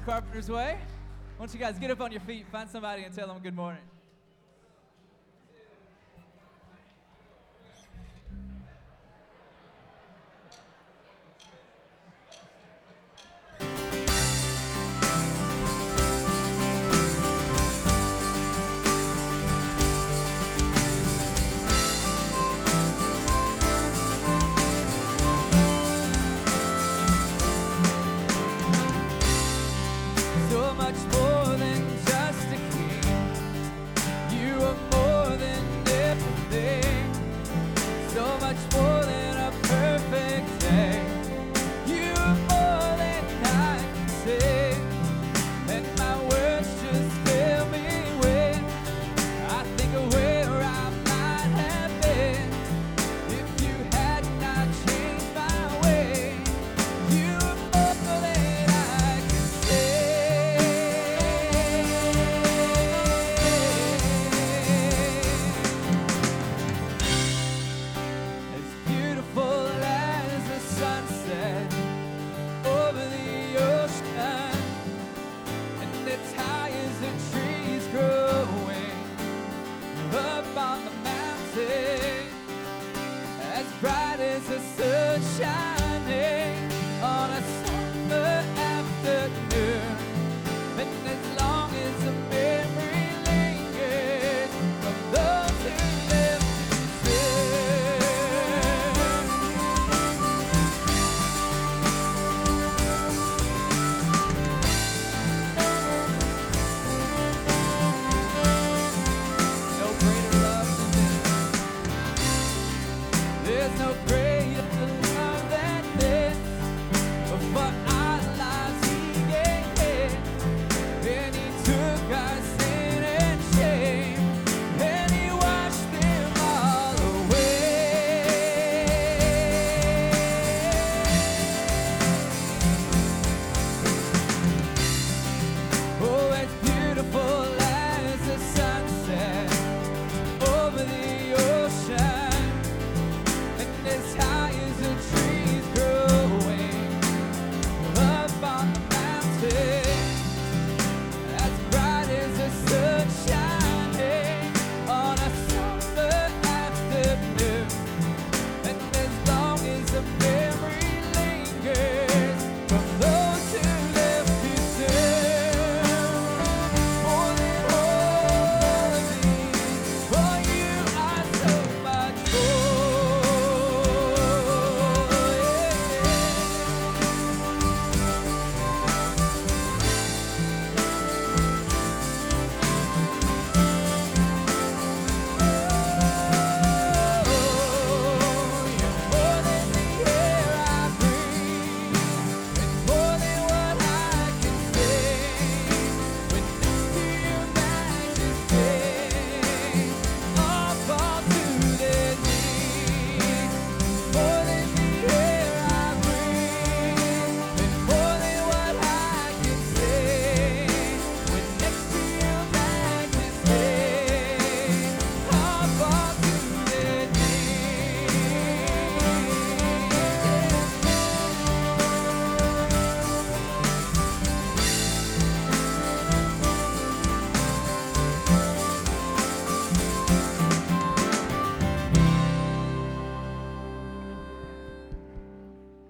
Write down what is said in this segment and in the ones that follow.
morning, Carpenter's Way. Why don't you guys get up on your feet, find somebody, and tell them good morning.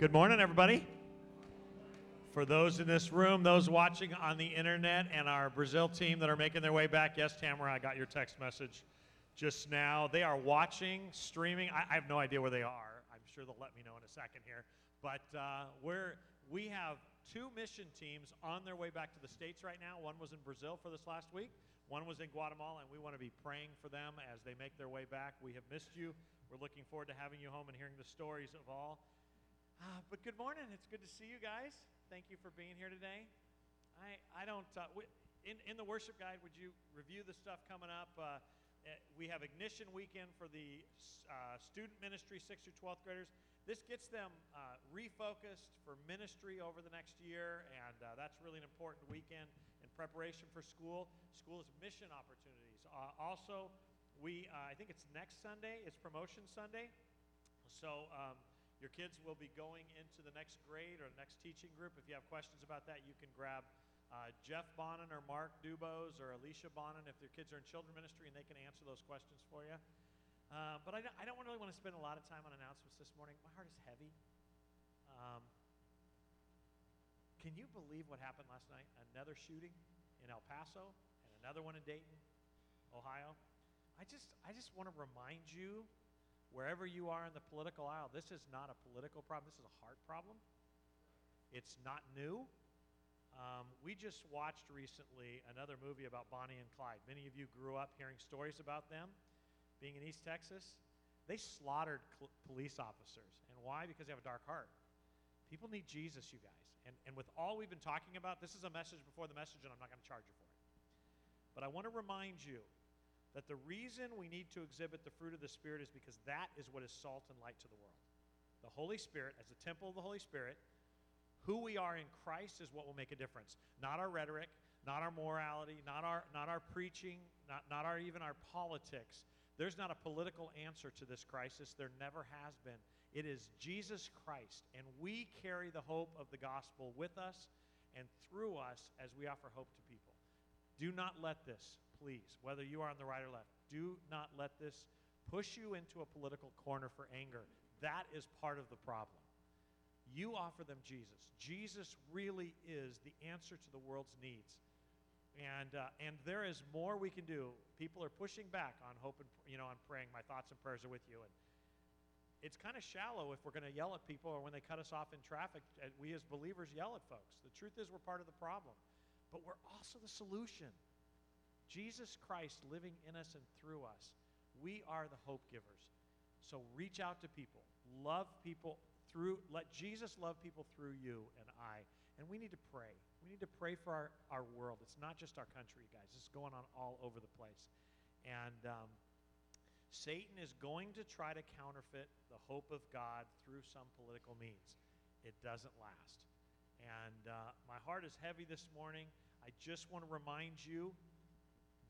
Good morning, everybody. For those in this room, those watching on the internet, and our Brazil team that are making their way back, yes, Tamara, I got your text message just now. They are watching, streaming. I have no idea where they are. I'm sure they'll let me know in a second here. But we have two mission teams on their way back to the States right now. One was in Brazil for this last week. One was in Guatemala, and we want to be praying for them as they make their way back. We have missed you. We're looking forward to having you home and hearing the stories of all. But good morning. It's good to see you guys. Thank you for being here today. In the worship guide, would you review the stuff coming up? We have Ignition Weekend for the student ministry, 6th through 12th graders. This gets them refocused for ministry over the next year, and that's really an important weekend in preparation for school. School is mission opportunities. Also, I think it's next Sunday. It's Promotion Sunday. So, your kids will be going into the next grade or next teaching group. If you have questions about that, you can grab Jeff Bonin or Mark Dubos or Alicia Bonin if their kids are in children ministry, and they can answer those questions for you. But I don't really want to spend a lot of time on announcements this morning. My heart is heavy. Can you believe what happened last night? Another shooting in El Paso and another one in Dayton, Ohio. I just want to remind you, wherever you are in the political aisle, this is not a political problem. This is a heart problem. It's not new. We just watched recently another movie about Bonnie and Clyde. Many of you grew up hearing stories about them. Being in East Texas, they slaughtered police officers. And why? Because they have a dark heart. People need Jesus, you guys. And with all we've been talking about, this is a message before the message, and I'm not going to charge you for it. But I want to remind you that the reason we need to exhibit the fruit of the Spirit is because that is what is salt and light to the world. The Holy Spirit, as the temple of the Holy Spirit, who we are in Christ is what will make a difference. Not our rhetoric, not our morality, not our preaching, not our even our politics. There's not a political answer to this crisis. There never has been. It is Jesus Christ, and we carry the hope of the gospel with us and through us as we offer hope to people. Do not let this, please, whether you are on the right or left, do not let this push you into a political corner for anger. That is part of the problem. You offer them Jesus. Jesus really is the answer to the world's needs. And there is more we can do. People are pushing back on hope and, you know, on praying. My thoughts and prayers are with you. And it's kind of shallow if we're going to yell at people, or when they cut us off in traffic, we as believers yell at folks. The truth is we're part of the problem, but we're also the solution. Jesus Christ living in us and through us. We are the hope givers. So reach out to people. Love people through, let Jesus love people through you and I. And we need to pray. We need to pray for our world. It's not just our country, guys. It's going on all over the place. And Satan is going to try to counterfeit the hope of God through some political means. It doesn't last. And my heart is heavy this morning. I just want to remind you,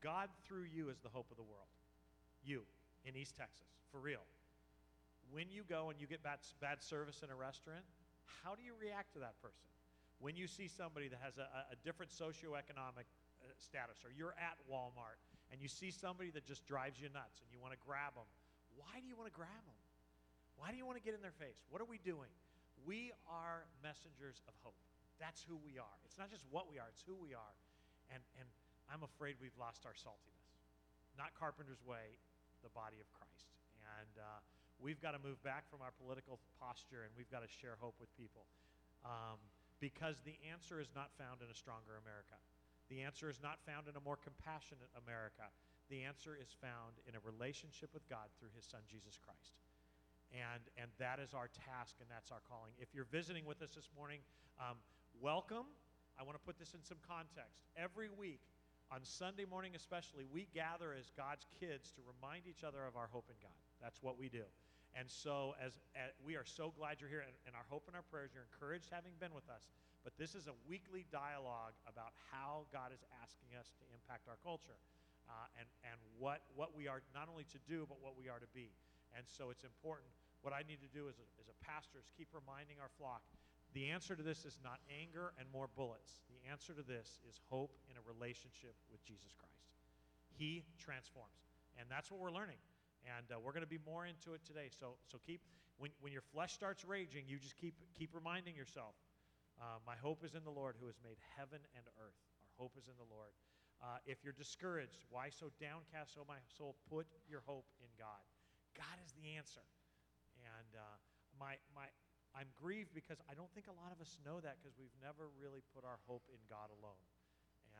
God through you is the hope of the world. You, in East Texas, for real. When you go and you get bad service in a restaurant, how do you react to that person? When you see somebody that has a different socioeconomic status, or you're at Walmart and you see somebody that just drives you nuts and you want to grab them, why do you want to grab them? Why do you want to get in their face? What are we doing? We are messengers of hope. That's who we are. It's not just what we are, it's who we are. And I'm afraid we've lost our saltiness. Not Carpenter's Way, the body of Christ. And we've got to move back from our political posture, and we've got to share hope with people. Because the answer is not found in a stronger America. The answer is not found in a more compassionate America. The answer is found in a relationship with God through his son, Jesus Christ. And that is our task, and that's our calling. If you're visiting with us this morning, welcome. I want to put this in some context. Every week, on Sunday morning especially, we gather as God's kids to remind each other of our hope in God. That's what we do. And so as we are so glad you're here, and our hope and our prayers, you're encouraged having been with us. But this is a weekly dialogue about how God is asking us to impact our culture and what we are not only to do, but what we are to be. And so it's important. What I need to do as a pastor is keep reminding our flock, the answer to this is not anger and more bullets. The answer to this is hope in a relationship with Jesus Christ. He transforms. And that's what we're learning. And we're going to be more into it today. So keep, when your flesh starts raging, you just keep reminding yourself, my hope is in the Lord who has made heaven and earth. Our hope is in the Lord. If you're discouraged, why so downcast, O my soul? Put your hope in God. God is the answer. And I'm grieved because I don't think a lot of us know that, because we've never really put our hope in God alone.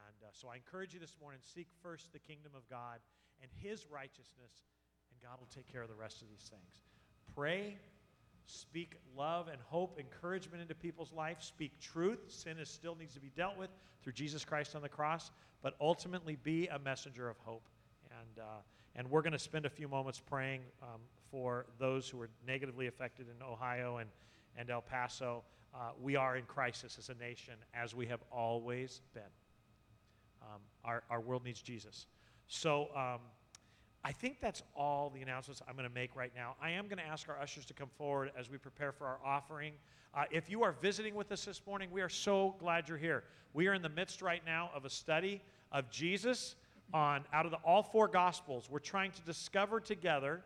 And so I encourage you this morning, seek first the kingdom of God and his righteousness, and God will take care of the rest of these things. Pray, speak love and hope, encouragement into people's life, speak truth. Sin still needs to be dealt with through Jesus Christ on the cross, but ultimately be a messenger of hope. And we're going to spend a few moments praying for those who were negatively affected in Ohio and El Paso. We are in crisis as a nation, as we have always been. Our world needs Jesus. So I think that's all the announcements I'm going to make right now. I am going to ask our ushers to come forward as we prepare for our offering. If you are visiting with us this morning, we are so glad you're here. We are in the midst right now of a study of Jesus on out of the all four Gospels. We're trying to discover together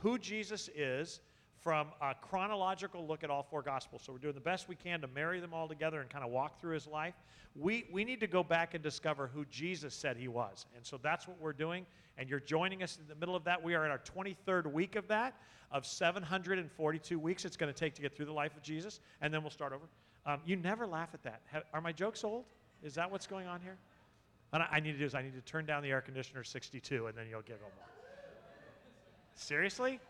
who Jesus is from a chronological look at all four Gospels. So we're doing the best we can to marry them all together and kind of walk through his life. We need to go back and discover who Jesus said he was. And so that's what we're doing. And you're joining us in the middle of that. We are in our 23rd week of that, of 742 weeks it's going to take to get through the life of Jesus. And then we'll start over. You never laugh at that. Are my jokes old? Is that what's going on here? And I need to do is I need to turn down the air conditioner 62, and then you'll give them more. Seriously?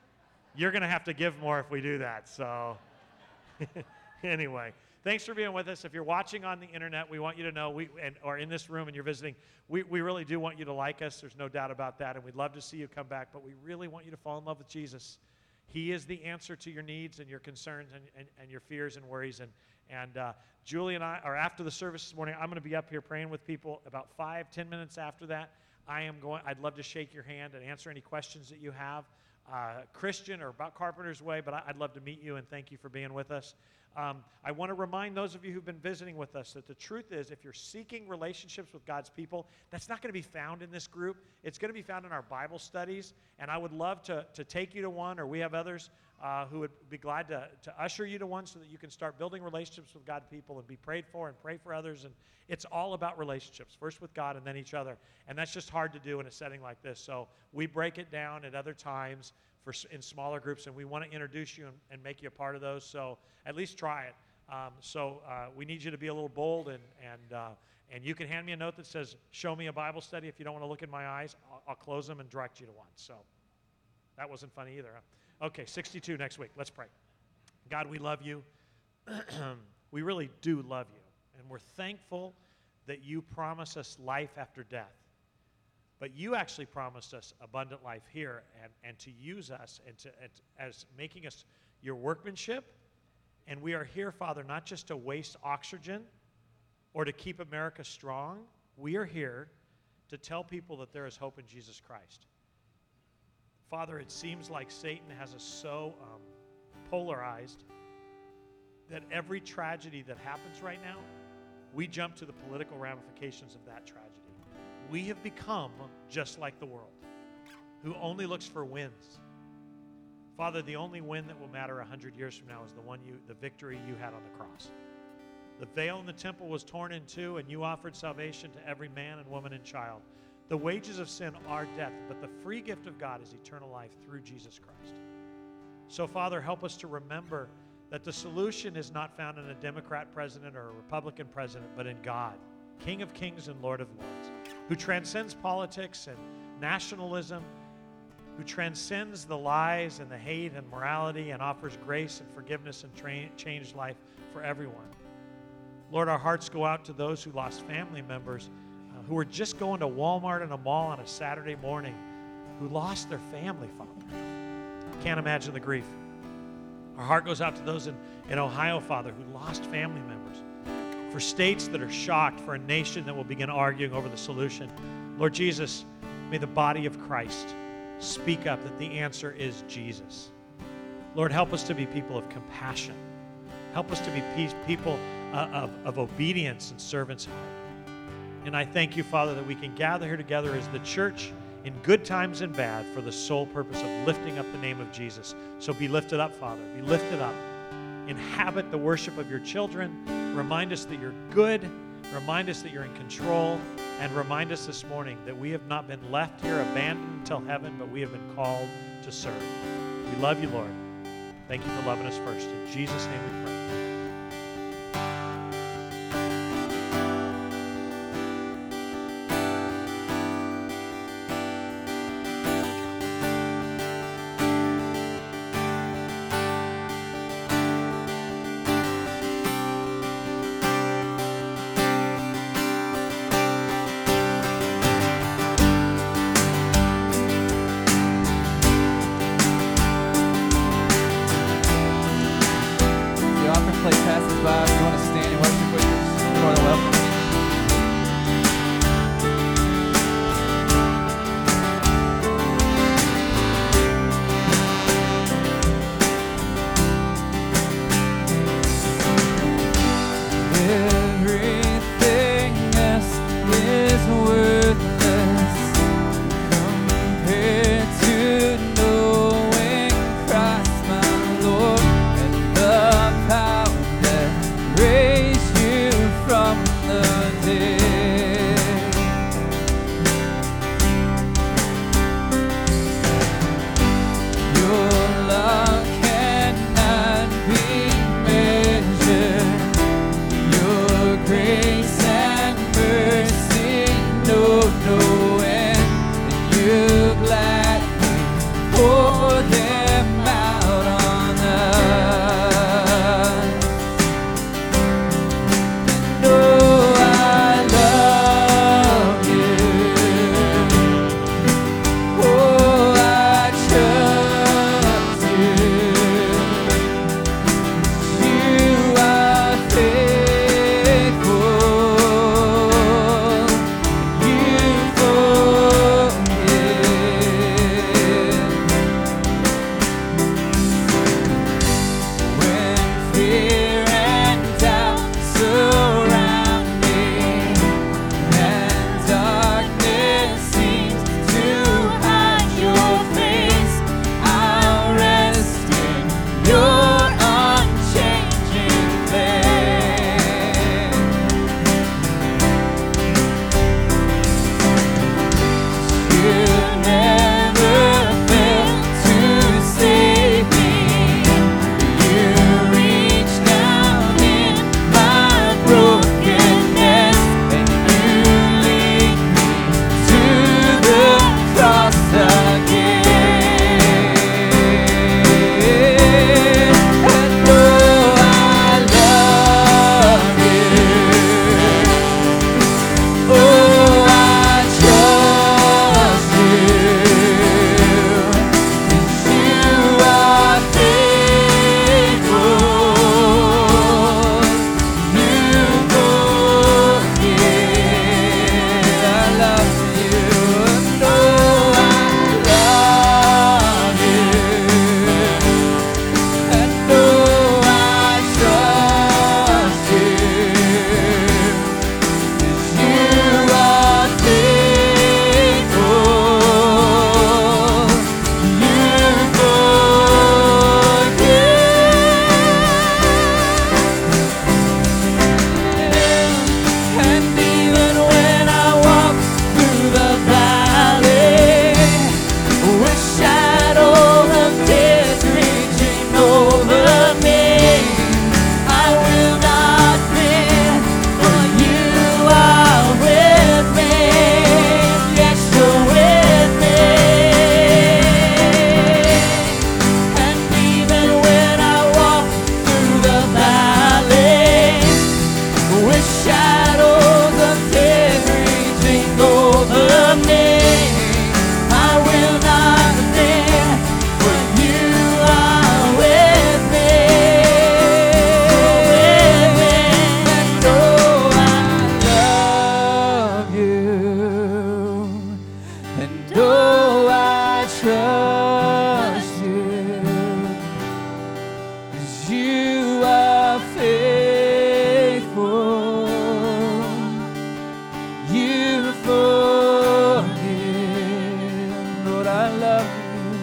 You're going to have to give more if we do that. So anyway, thanks for being with us. If you're watching on the internet, we want you to know, or in this room and you're visiting, we really do want you to like us. There's no doubt about that. And we'd love to see you come back, but we really want you to fall in love with Jesus. He is the answer to your needs and your concerns and your fears and worries. And Julie and I are after the service this morning. I'm going to be up here praying with people about 5-10 minutes after that. I'd love to shake your hand and answer any questions that you have. Christian or about Carpenter's Way, but I'd love to meet you and thank you for being with us. I want to remind those of you who've been visiting with us that the truth is if you're seeking relationships with God's people, that's not going to be found in this group. It's going to be found in our Bible studies, and I would love to take you to one, or we have others who would be glad to usher you to one so that you can start building relationships with God's people and be prayed for and pray for others. And it's all about relationships, first with God and then each other. And that's just hard to do in a setting like this. So we break it down at other times in smaller groups, and we want to introduce you and make you a part of those, so at least try it. We need you to be a little bold, and you can hand me a note that says, show me a Bible study. If you don't want to look in my eyes, I'll close them and direct you to one. So that wasn't funny either, huh? Okay, 62 next week. Let's pray. God, we love you. We really do love you, and we're thankful that you promise us life after death. But you actually promised us abundant life here and to use us and as making us your workmanship. And we are here, Father, not just to waste oxygen or to keep America strong. We are here to tell people that there is hope in Jesus Christ. Father, it seems like Satan has us so polarized that every tragedy that happens right now, we jump to the political ramifications of that tragedy. We have become just like the world, who only looks for wins. Father, the only win that will matter 100 years from now is the victory you had on the cross. The veil in the temple was torn in two, and you offered salvation to every man and woman and child. The wages of sin are death, but the free gift of God is eternal life through Jesus Christ. So, Father, help us to remember that the solution is not found in a Democrat president or a Republican president, but in God, King of kings and Lord of lords, who transcends politics and nationalism, who transcends the lies and the hate and morality and offers grace and forgiveness and changed life for everyone. Lord, our hearts go out to those who lost family members, who were just going to Walmart and a mall on a Saturday morning, who lost their family, Father. Can't imagine the grief. Our heart goes out to those in Ohio, Father, who lost family members. For states that are shocked, for a nation that will begin arguing over the solution. Lord Jesus, may the body of Christ speak up that the answer is Jesus. Lord, help us to be people of compassion. Help us to be people of obedience and servant's heart. And I thank you, Father, that we can gather here together as the church in good times and bad for the sole purpose of lifting up the name of Jesus. So be lifted up, Father. Be lifted up. Inhabit the worship of your children. Remind us that you're good. Remind us that you're in control. And remind us this morning that we have not been left here abandoned till heaven, but we have been called to serve. We love you, Lord. Thank you for loving us first. In Jesus' name we pray. you are faithful. You forgive. Lord, I love you.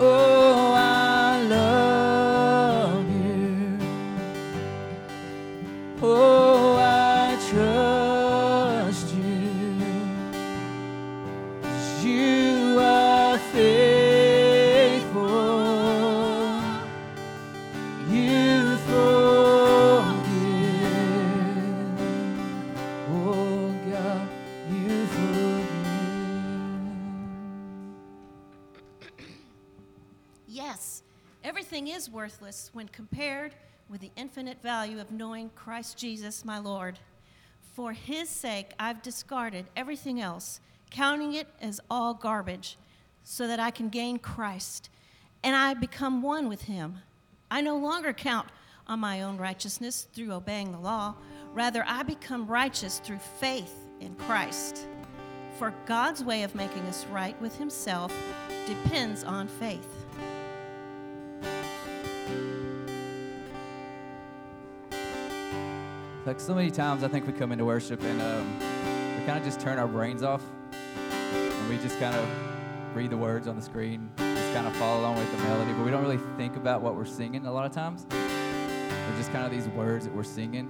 Oh, I love you. Oh, I trust you. You are faithful. Is worthless when compared with the infinite value of knowing Christ Jesus, my Lord. For his sake, I've discarded everything else, counting it as all garbage, so that I can gain Christ, and I become one with him. I no longer count on my own righteousness through obeying the law. Rather, I become righteous through faith in Christ. For God's way of making us right with himself depends on faith. Like so many times I think we come into worship and we kind of just turn our brains off and we just kind of read the words on the screen, just kind of follow along with the melody, but we don't really think about what we're singing a lot of times. They're just kind of these words that we're singing.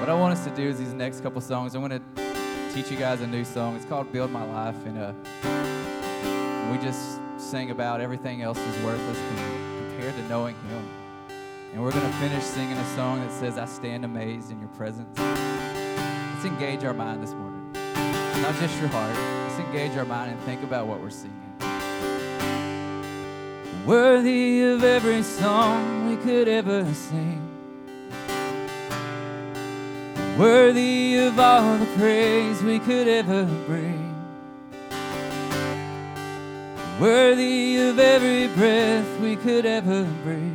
What I want us to do is these next couple songs, I'm going to teach you guys a new song. It's called Build My Life, and we just sing about everything else is worthless compared to knowing him. And we're going to finish singing a song that says, I stand amazed in your presence. Let's engage our mind this morning. Not just your heart. Let's engage our mind and think about what we're singing. Worthy of every song we could ever sing. Worthy of all the praise we could ever bring. Worthy of every breath we could ever breathe.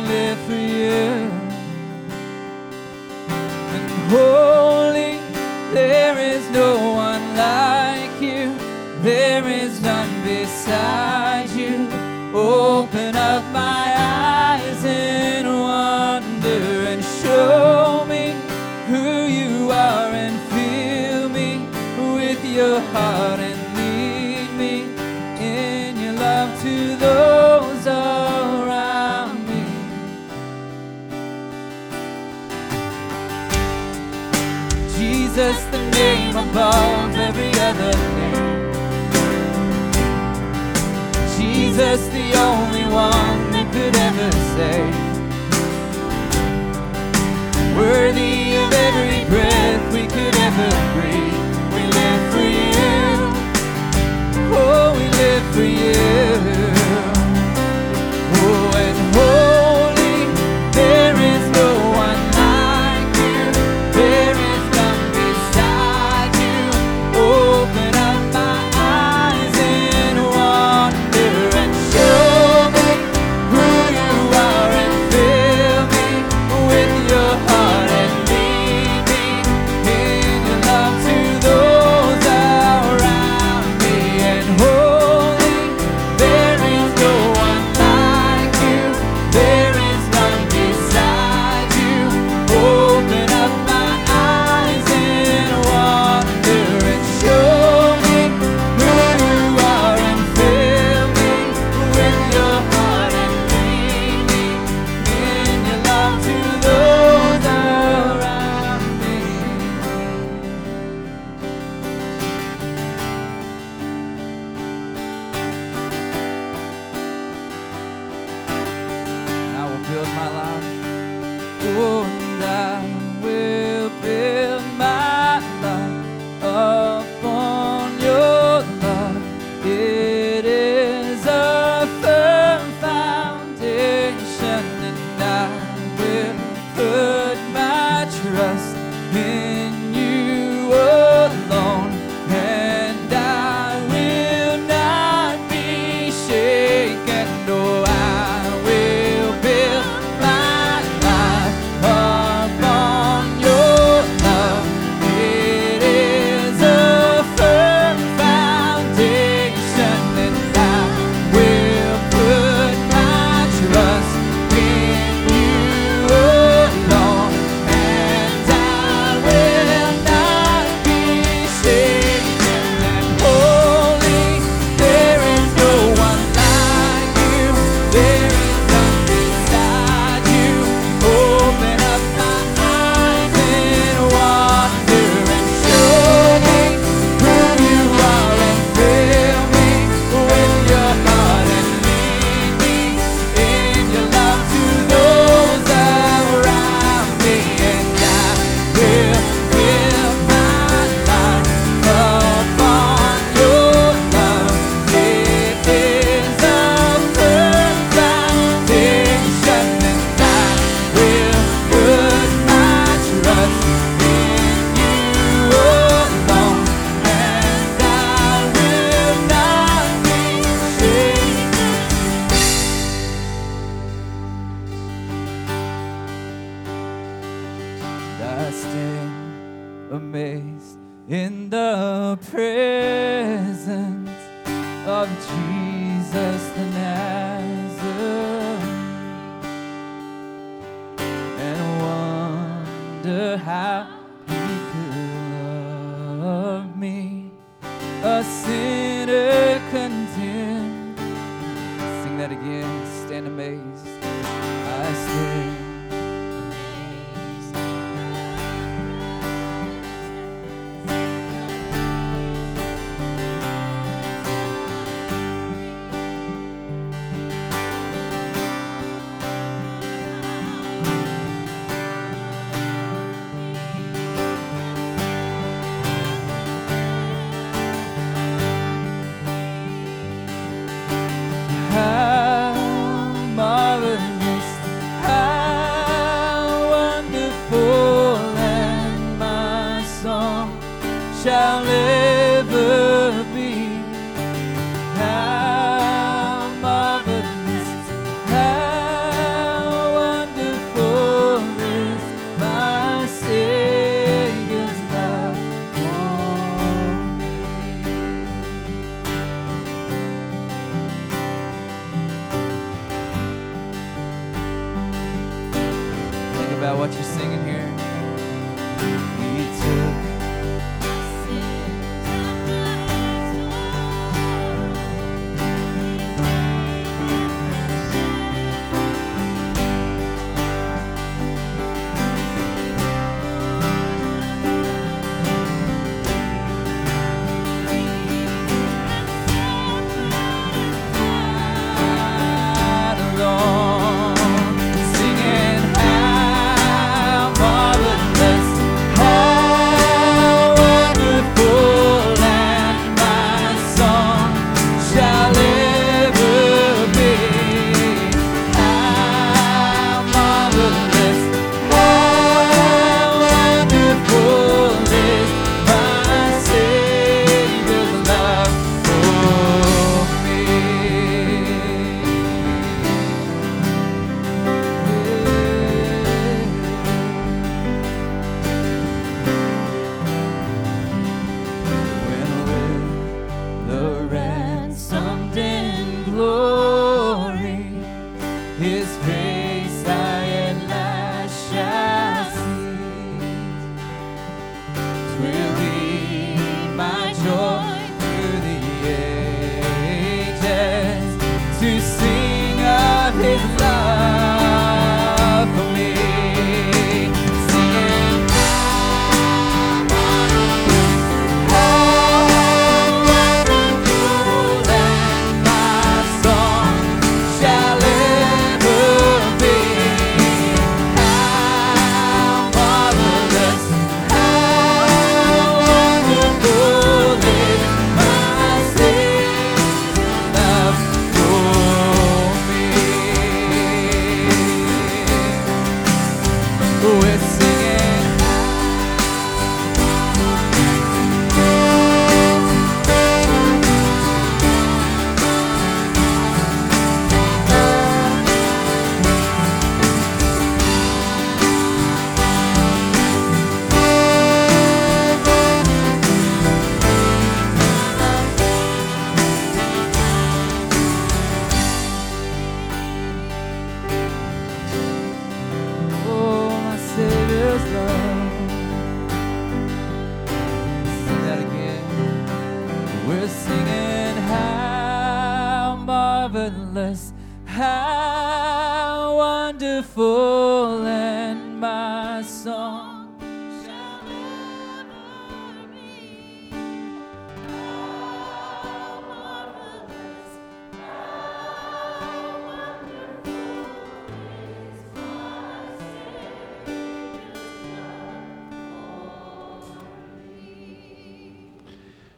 live for you. And holy, there is no one like you. There is none beside you. Open up my eyes in wonder and show me who you are and fill me with your heart and lead me in your love to those Jesus, the name above every other name. Jesus, the only one that could ever save. Worthy of every breath we could ever breathe. We live for you. Oh, we live for you. Oh, and oh. stand amazed in the presence of Jesus the Nazarene, and wonder how he could love me, a sinner condemned. Sing that again, stand amazed. I stand.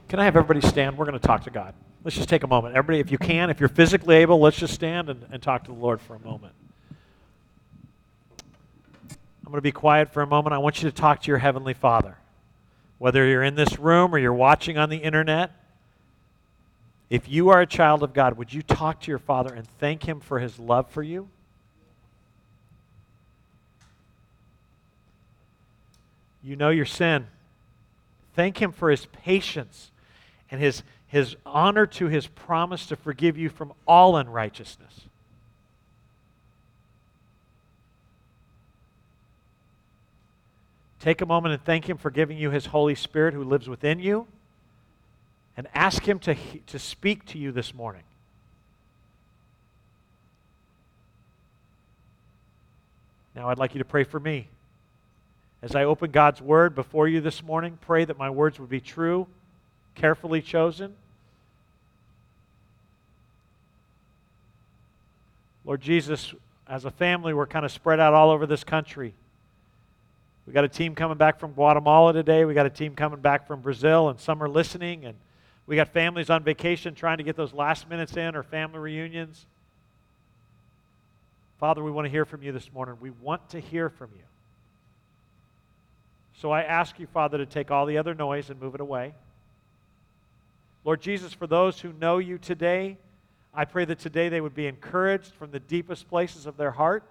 Can I have everybody stand? We're going to talk to God. Let's just take a moment. Everybody, if you can, if you're physically able, let's just stand and talk to the Lord for a moment. I'm going to be quiet for a moment. I want you to talk to your Heavenly Father. Whether you're in this room or you're watching on the internet, if you are a child of God, would you talk to your Father and thank Him for His love for you? you know your sin. Thank Him for His patience and His honor to His promise to forgive you from all unrighteousness. Take a moment and thank Him for giving you His Holy Spirit who lives within you, and ask Him to speak to you this morning. Now I'd like you to pray for me. As I open God's Word before you this morning, pray that my words would be true, carefully chosen. Lord Jesus, as a family, we're kind of spread out all over this country. We got a team coming back from Guatemala today. We got a team coming back from Brazil, and some are listening. And we got families on vacation trying to get those last minutes in, or family reunions. Father, we want to hear from you this morning. We want to hear from you. So I ask you, Father, to take all the other noise and move it away. Lord Jesus, for those who know you today, I pray that today they would be encouraged from the deepest places of their heart.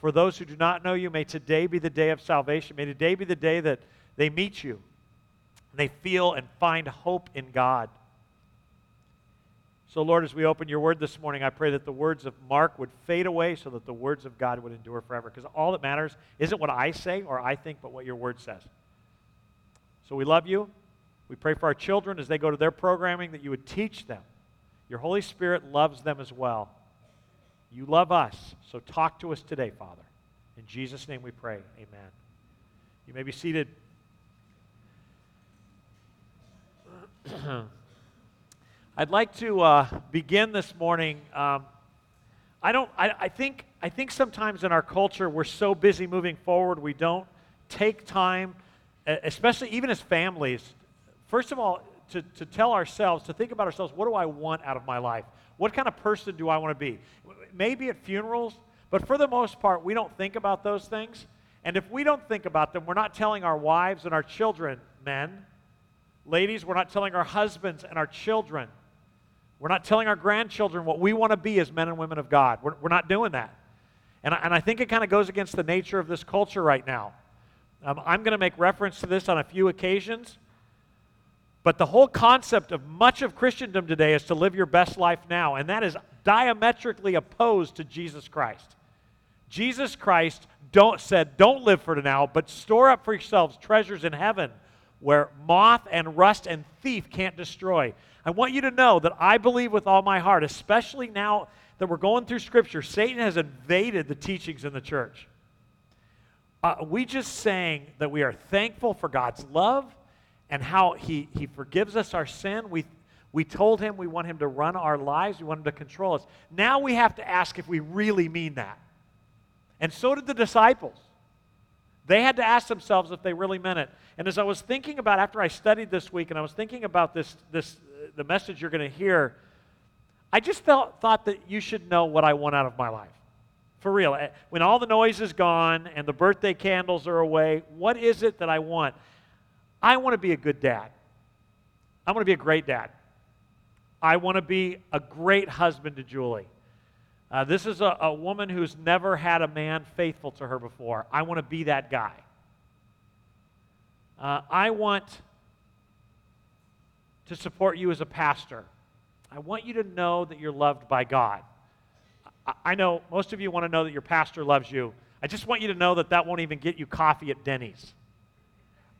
For those who do not know you, may today be the day of salvation. May today be the day that they meet you, and they feel and find hope in God. So, Lord, as we open your word this morning, I pray that the words of Mark would fade away so that the words of God would endure forever. Because all that matters isn't what I say or I think, but what your word says. So we love you. We pray for our children as they go to their programming that you would teach them. Your Holy Spirit loves them as well. You love us, so talk to us today, Father. In Jesus' name we pray, amen. You may be seated. I'd like to begin this morning. I think sometimes in our culture we're so busy moving forward we don't take time, especially even as families, first of all, to tell ourselves, to think about ourselves, what do I want out of my life? What kind of person do I want to be? Maybe at funerals, but for the most part, we don't think about those things. And if we don't think about them, we're not telling our wives and our children, men. Ladies, we're not telling our husbands and our children. We're not telling our grandchildren what we want to be as men and women of God. We're not doing that. And I think it kind of goes against the nature of this culture right now. I'm going to make reference to this on a few occasions. But the whole concept of much of Christendom today is to live your best life now, and that is diametrically opposed to Jesus Christ. Jesus Christ said, don't live for now, but store up for yourselves treasures in heaven where moth and rust and thief can't destroy. I want you to know that I believe with all my heart, especially now that we're going through Scripture, Satan has invaded the teachings in the church. We just sang that we are thankful for God's love, and how he forgives us our sin. We told him we want him to run our lives. We want him to control us. Now we have to ask if we really mean that. And so did the disciples. They had to ask themselves if they really meant it. And as I was thinking about, after I studied this week, and I was thinking about this the message you're going to hear, I just thought that you should know what I want out of my life. For real. When all the noise is gone and the birthday candles are away, what is it that I want? I want to be a good dad. I want to be a great dad. I want to be a great husband to Julie. This is a woman who's never had a man faithful to her before. I want to be that guy. I want to support you as a pastor. I want you to know that you're loved by God. I know most of you want to know that your pastor loves you. I just want you to know that that won't even get you coffee at Denny's.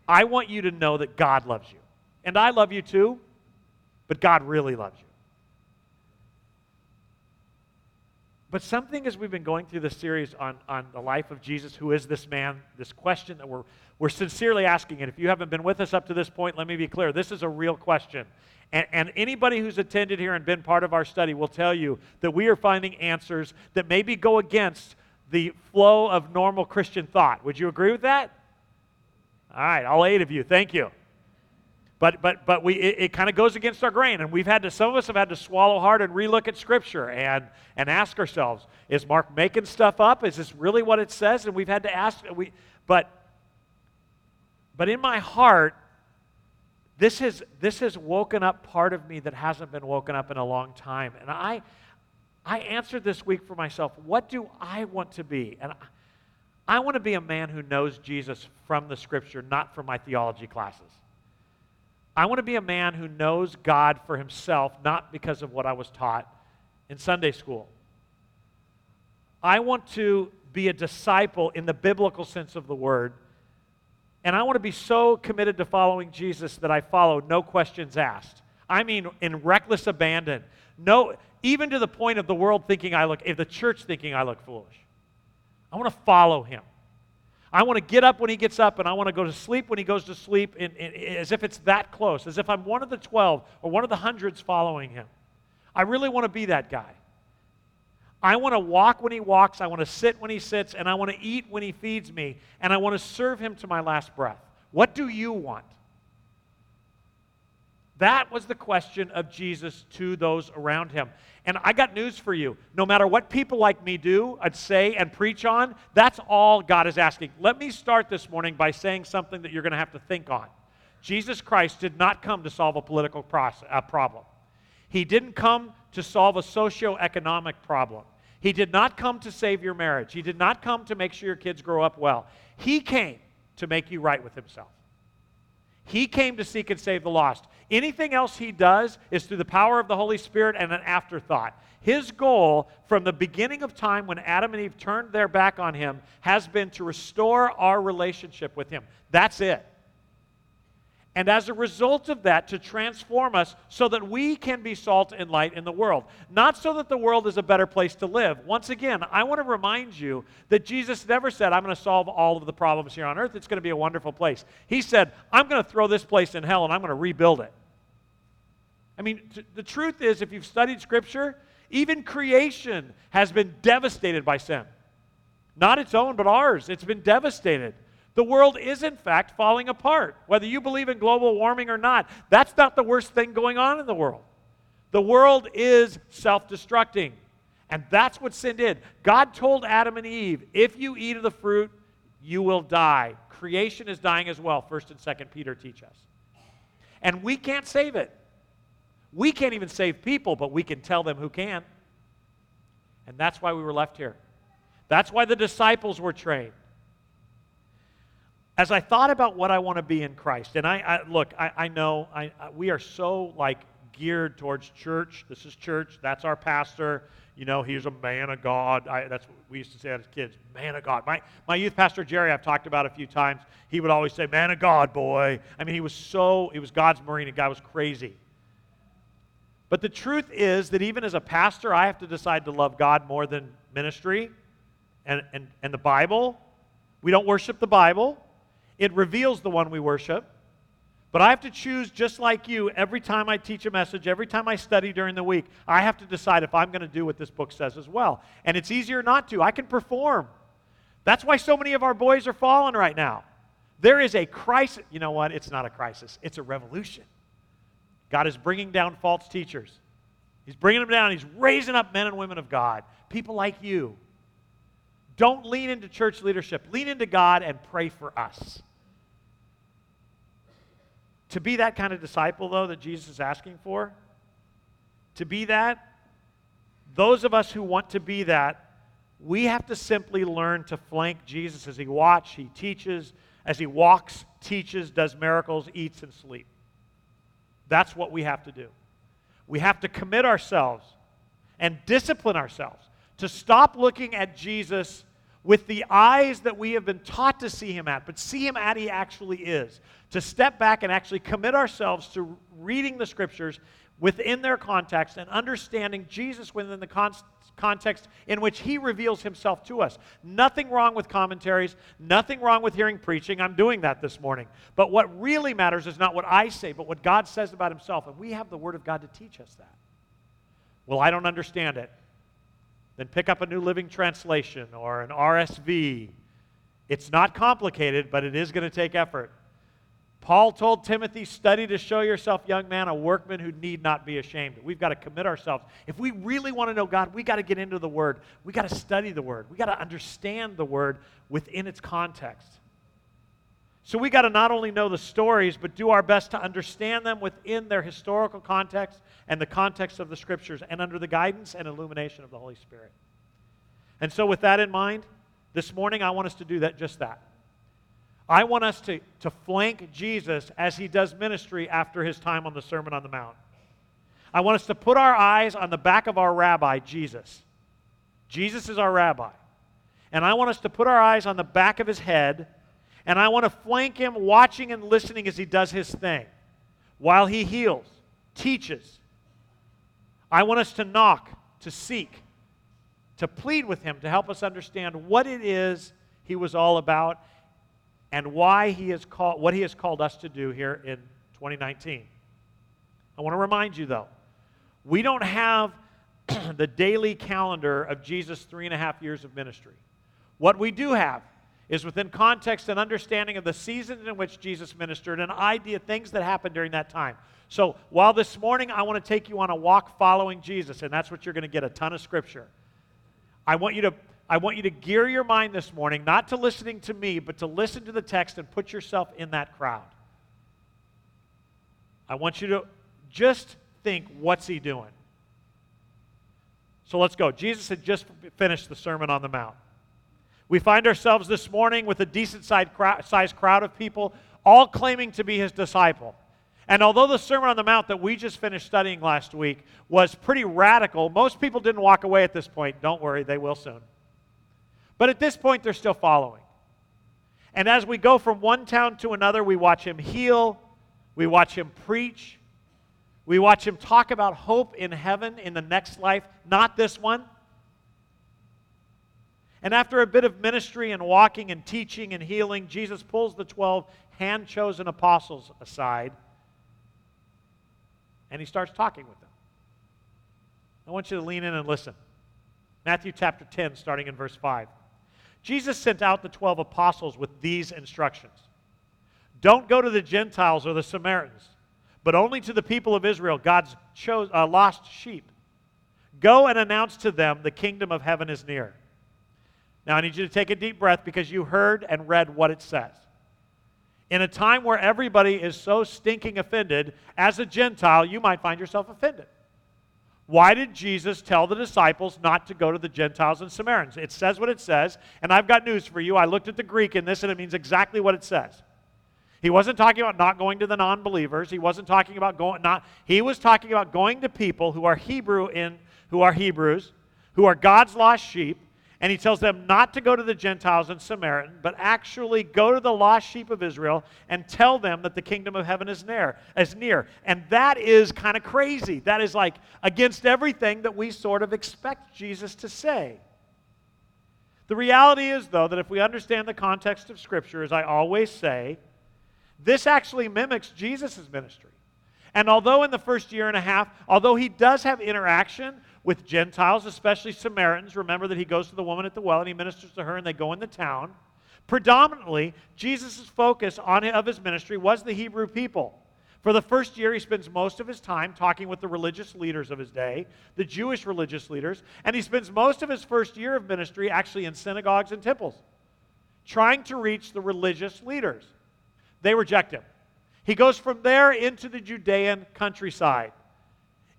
I want you to know that God loves you. And I love you too, but God really loves you. But something, as we've been going through this series on the life of Jesus, who is this man, this question that we're sincerely asking, and if you haven't been with us up to this point, let me be clear, this is a real question. And anybody who's attended here and been part of our study will tell you that we are finding answers that maybe go against the flow of normal Christian thought. Would you agree with that? All right, all 8 of you, thank you. But it kind of goes against our grain, and some of us have had to swallow hard and relook at Scripture and ask ourselves, is Mark making stuff up? Is this really what it says? And we've had to ask. But in my heart, this has woken up part of me that hasn't been woken up in a long time, and I answered this week for myself, what do I want to be? And I want to be a man who knows Jesus from the Scripture, not from my theology classes. I want to be a man who knows God for himself, not because of what I was taught in Sunday school. I want to be a disciple in the biblical sense of the word, and I want to be so committed to following Jesus that I follow no questions asked. I mean, in reckless abandon. No, even to the point of the world thinking the church thinking I look foolish. I want to follow him. I want to get up when he gets up, and I want to go to sleep when he goes to sleep, as if it's that close, as if I'm one of the 12 or one of the hundreds following him. I really want to be that guy. I want to walk when he walks, I want to sit when he sits, and I want to eat when he feeds me, and I want to serve him to my last breath. What do you want? That was the question of Jesus to those around him. And I got news for you. No matter what people like me do, I'd say, and preach on, that's all God is asking. Let me start this morning by saying something that you're going to have to think on. Jesus Christ did not come to solve a political problem. He didn't come to solve a socioeconomic problem. He did not come to save your marriage. He did not come to make sure your kids grow up well. He came to make you right with himself. He came to seek and save the lost. Anything else he does is through the power of the Holy Spirit and an afterthought. His goal from the beginning of time when Adam and Eve turned their back on him has been to restore our relationship with him. That's it. And as a result of that, to transform us so that we can be salt and light in the world. Not so that the world is a better place to live. Once again, I want to remind you that Jesus never said, I'm going to solve all of the problems here on earth. It's going to be a wonderful place. He said, I'm going to throw this place in hell and I'm going to rebuild it. I mean, the truth is, if you've studied Scripture, even creation has been devastated by sin. Not its own, but ours. It's been devastated. The world is, in fact, falling apart. Whether you believe in global warming or not, that's not the worst thing going on in the world. The world is self-destructing, and that's what sin did. God told Adam and Eve, if you eat of the fruit, you will die. Creation is dying as well, 1 and 2 Peter teach us. And we can't save it. We can't even save people, but we can tell them who can. And that's why we were left here. That's why the disciples were trained. As I thought about what I want to be in Christ, and I know we are so geared towards church. This is church. That's our pastor. You know, he's a man of God. That's what we used to say as kids, man of God. My youth pastor, Jerry, I've talked about a few times. He would always say, man of God, boy. I mean, he was God's Marine. The guy was crazy. But the truth is that even as a pastor, I have to decide to love God more than ministry and the Bible. We don't worship the Bible. It reveals the one we worship. But I have to choose, just like you, every time I teach a message, every time I study during the week, I have to decide if I'm going to do what this book says as well. And it's easier not to. I can perform. That's why so many of our boys are falling right now. There is a crisis. You know what? It's not a crisis. It's a revolution. God is bringing down false teachers. He's bringing them down. He's raising up men and women of God, people like you. Don't lean into church leadership. Lean into God and pray for us. To be that kind of disciple, though, that Jesus is asking for, to be that, those of us who want to be that, we have to simply learn to flank Jesus as he watches, he teaches, as he walks, teaches, does miracles, eats, and sleeps. That's what we have to do. We have to commit ourselves and discipline ourselves to stop looking at Jesus with the eyes that we have been taught to see him at, but see him as he actually is, to step back and actually commit ourselves to reading the Scriptures within their context and understanding Jesus within the context in which he reveals himself to us. Nothing wrong with commentaries, nothing wrong with hearing preaching. I'm doing that this morning. But what really matters is not what I say, but what God says about himself, and we have the Word of God to teach us that. Well, I don't understand it. Then pick up a New Living Translation or an RSV. It's not complicated, but it is going to take effort. Paul told Timothy, study to show yourself, young man, a workman who need not be ashamed. We've got to commit ourselves. If we really want to know God, we've got to get into the Word. We've got to study the Word. We've got to understand the Word within its context. So we got to not only know the stories, but do our best to understand them within their historical context and the context of the Scriptures and under the guidance and illumination of the Holy Spirit. And so with that in mind, This morning, I want us to do that, just that. I want us to flank Jesus as he does ministry after his time on the Sermon on the Mount. I want us to put our eyes on the back of our rabbi, Jesus. Jesus is our rabbi. And I want us to put our eyes on the back of his head, and I want to flank him watching and listening as he does his thing, while he heals, teaches. I want us to knock, to seek, to plead with him to help us understand what it is he was all about and why he has called, what he has called us to do here in 2019. I want to remind you, though, we don't have the daily calendar of Jesus' 3.5 years of ministry. What we do have is, within context and understanding of the season in which Jesus ministered, an idea, things that happened during that time. So while this morning I want to take you on a walk following Jesus, and that's what you're going to get, a ton of Scripture, I want you to gear your mind this morning, not to listening to me, but to listen to the text and put yourself in that crowd. I want you to just think, what's he doing? So let's go. Jesus had just finished the Sermon on the Mount. We find ourselves this morning with a decent-sized crowd of people, all claiming to be his disciple. And although the Sermon on the Mount that we just finished studying last week was pretty radical, most people didn't walk away at this point. Don't worry, they will soon. But at this point, they're still following. And as we go from one town to another, we watch him heal, we watch him preach, we watch him talk about hope in heaven in the next life, not this one. And after a bit of ministry and walking and teaching and healing, Jesus pulls the 12 hand-chosen apostles aside, and he starts talking with them. I want you to lean in and listen. Matthew chapter 10, starting in verse 5. Jesus sent out the 12 apostles with these instructions. Don't go to the Gentiles or the Samaritans, but only to the people of Israel, God's lost sheep. Go and announce to them, the kingdom of heaven is near. Now I need you to take a deep breath, because you heard and read what it says. In a time where everybody is so stinking offended, as a Gentile, you might find yourself offended. Why did Jesus tell the disciples not to go to the Gentiles and Samaritans? It says what it says, and I've got news for you. I looked at the Greek in this, and it means exactly what it says. He wasn't talking about not going to the non-believers. He wasn't talking about He was talking about going to people who are Hebrews, who are God's lost sheep, and he tells them not to go to the Gentiles and Samaritans, but actually go to the lost sheep of Israel and tell them that the kingdom of heaven is near. And that is kind of crazy. That is like against everything that we sort of expect Jesus to say. The reality is, though, that if we understand the context of Scripture, as I always say, this actually mimics Jesus' ministry. And although in the first 1.5 years, although he does have interaction with Gentiles, especially Samaritans, remember that he goes to the woman at the well and he ministers to her and they go in the town, predominantly Jesus' focus of his ministry was the Hebrew people. For the first year, he spends most of his time talking with the religious leaders of his day, the Jewish religious leaders, and he spends most of his first year of ministry actually in synagogues and temples, trying to reach the religious leaders. They reject him. He goes from there into the Judean countryside,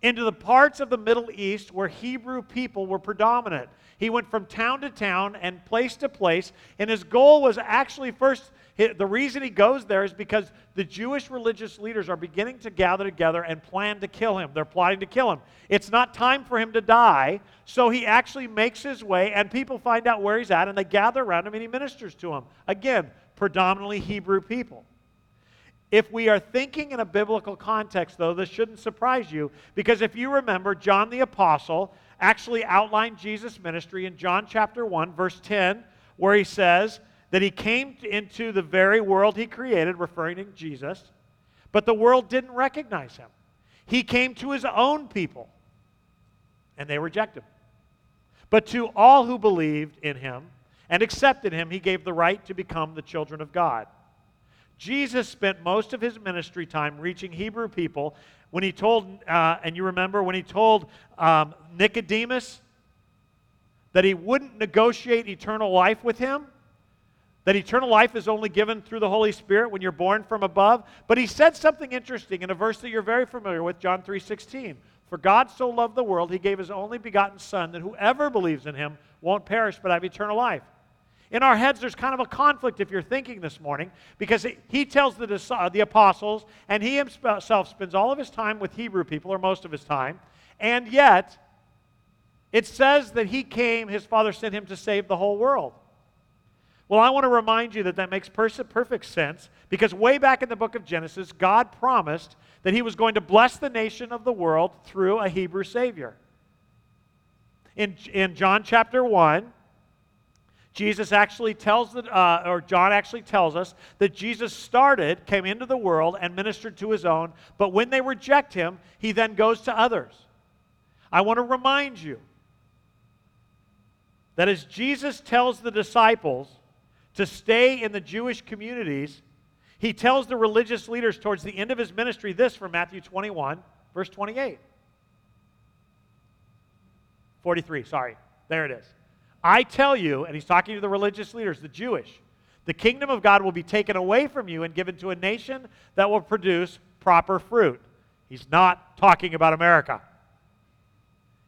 into the parts of the Middle East where Hebrew people were predominant. He went from town to town and place to place, and his goal was actually first, the reason he goes there is because the Jewish religious leaders are beginning to gather together and plan to kill him. They're plotting to kill him. It's not time for him to die, so he actually makes his way, and people find out where he's at, and they gather around him, and he ministers to them. Again, predominantly Hebrew people. If we are thinking in a biblical context, though, this shouldn't surprise you, because if you remember, John the Apostle actually outlined Jesus' ministry in John chapter 1, verse 10, where he says that he came into the very world he created, referring to Jesus, but the world didn't recognize him. He came to his own people, and they rejected him. But to all who believed in him and accepted him, he gave the right to become the children of God. Jesus spent most of his ministry time reaching Hebrew people when he told, Nicodemus that he wouldn't negotiate eternal life with him, that eternal life is only given through the Holy Spirit when you're born from above. But he said something interesting in a verse that you're very familiar with, John 3:16. For God so loved the world, he gave his only begotten Son, that whoever believes in him won't perish but have eternal life. in our heads there's kind of a conflict if you're thinking this morning, because he tells the apostles, and he himself spends all of his time with Hebrew people, or most of his time, and yet it says that he came, his Father sent him to save the whole world. Well, I want to remind you that that makes perfect sense, because way back in the book of Genesis, God promised that he was going to bless the nation of the world through a Hebrew Savior. In John chapter 1, John actually tells us that Jesus came into the world and ministered to his own, but when they reject him, he then goes to others. I want to remind you that as Jesus tells the disciples to stay in the Jewish communities, he tells the religious leaders towards the end of his ministry this from Matthew 21, verse 28. 43, sorry. There it is. I tell you, and he's talking to the religious leaders, the Jewish, the kingdom of God will be taken away from you and given to a nation that will produce proper fruit. He's not talking about America.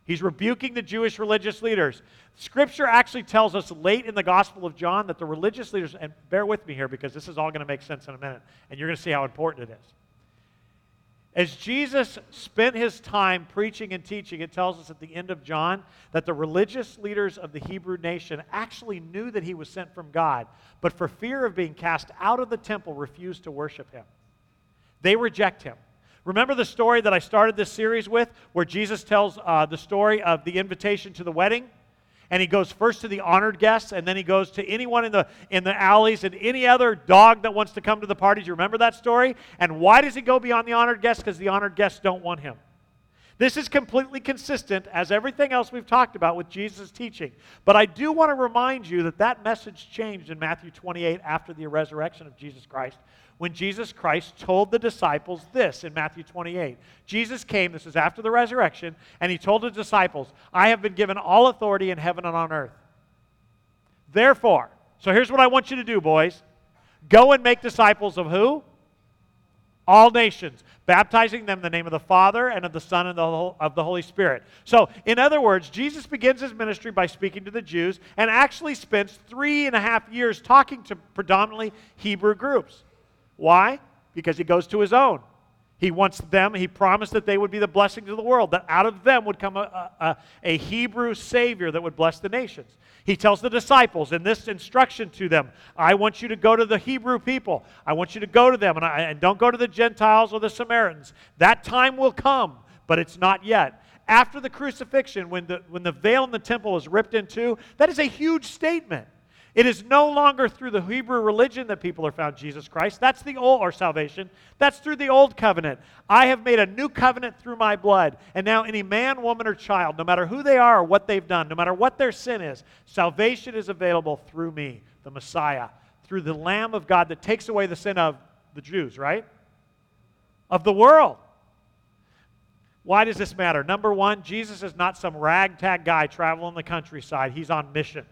He's rebuking the Jewish religious leaders. Scripture actually tells us late in the Gospel of John that the religious leaders, and bear with me here because this is all going to make sense in a minute, and you're going to see how important it is. As Jesus spent his time preaching and teaching, it tells us at the end of John that the religious leaders of the Hebrew nation actually knew that he was sent from God, but for fear of being cast out of the temple, refused to worship him. They reject him. Remember the story that I started this series with, where Jesus tells the story of the invitation to the wedding? And he goes first to the honored guests, and then he goes to anyone in the alleys and any other dog that wants to come to the party. Do you remember that story? And why does he go beyond the honored guests? Because the honored guests don't want him. This is completely consistent, as everything else we've talked about, with Jesus' teaching. But I do want to remind you that that message changed in Matthew 28 after the resurrection of Jesus Christ, when Jesus Christ told the disciples this in Matthew 28. Jesus came, this is after the resurrection, and he told his disciples, I have been given all authority in heaven and on earth. Therefore, so here's what I want you to do, boys. Go and make disciples of who? All nations, baptizing them in the name of the Father and of the Son and of the Holy Spirit. So, in other words, Jesus begins his ministry by speaking to the Jews and actually spends 3.5 years talking to predominantly Hebrew groups. Why? Because he goes to his own. He wants them, he promised that they would be the blessing to the world, that out of them would come a Hebrew Savior that would bless the nations. He tells the disciples in this instruction to them, I want you to go to the Hebrew people. I want you to go to them, and don't go to the Gentiles or the Samaritans. That time will come, but it's not yet. After the crucifixion, when the veil in the temple is ripped in two, that is a huge statement. It is no longer through the Hebrew religion that people are found Jesus Christ. That's the old, or salvation. That's through the old covenant. I have made a new covenant through my blood. And now any man, woman, or child, no matter who they are or what they've done, no matter what their sin is, salvation is available through me, the Messiah, through the Lamb of God that takes away the sin of the Jews, right? Of the world. Why does this matter? Number one, Jesus is not some ragtag guy traveling the countryside. He's on mission.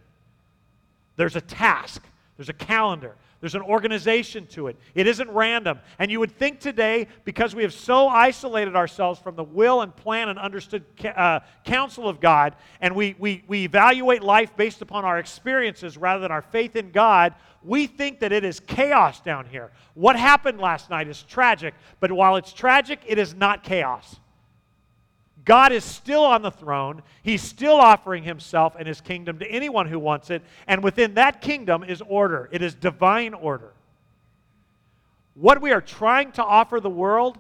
There's a task, there's a calendar, there's an organization to it. It isn't random. And you would think today, because we have so isolated ourselves from the will and plan and understood counsel of God, and we evaluate life based upon our experiences rather than our faith in God, we think that it is chaos down here. What happened last night is tragic, but while it's tragic, it is not chaos. God is still on the throne. He's still offering himself and his kingdom to anyone who wants it. And within that kingdom is order. It is divine order. What we are trying to offer the world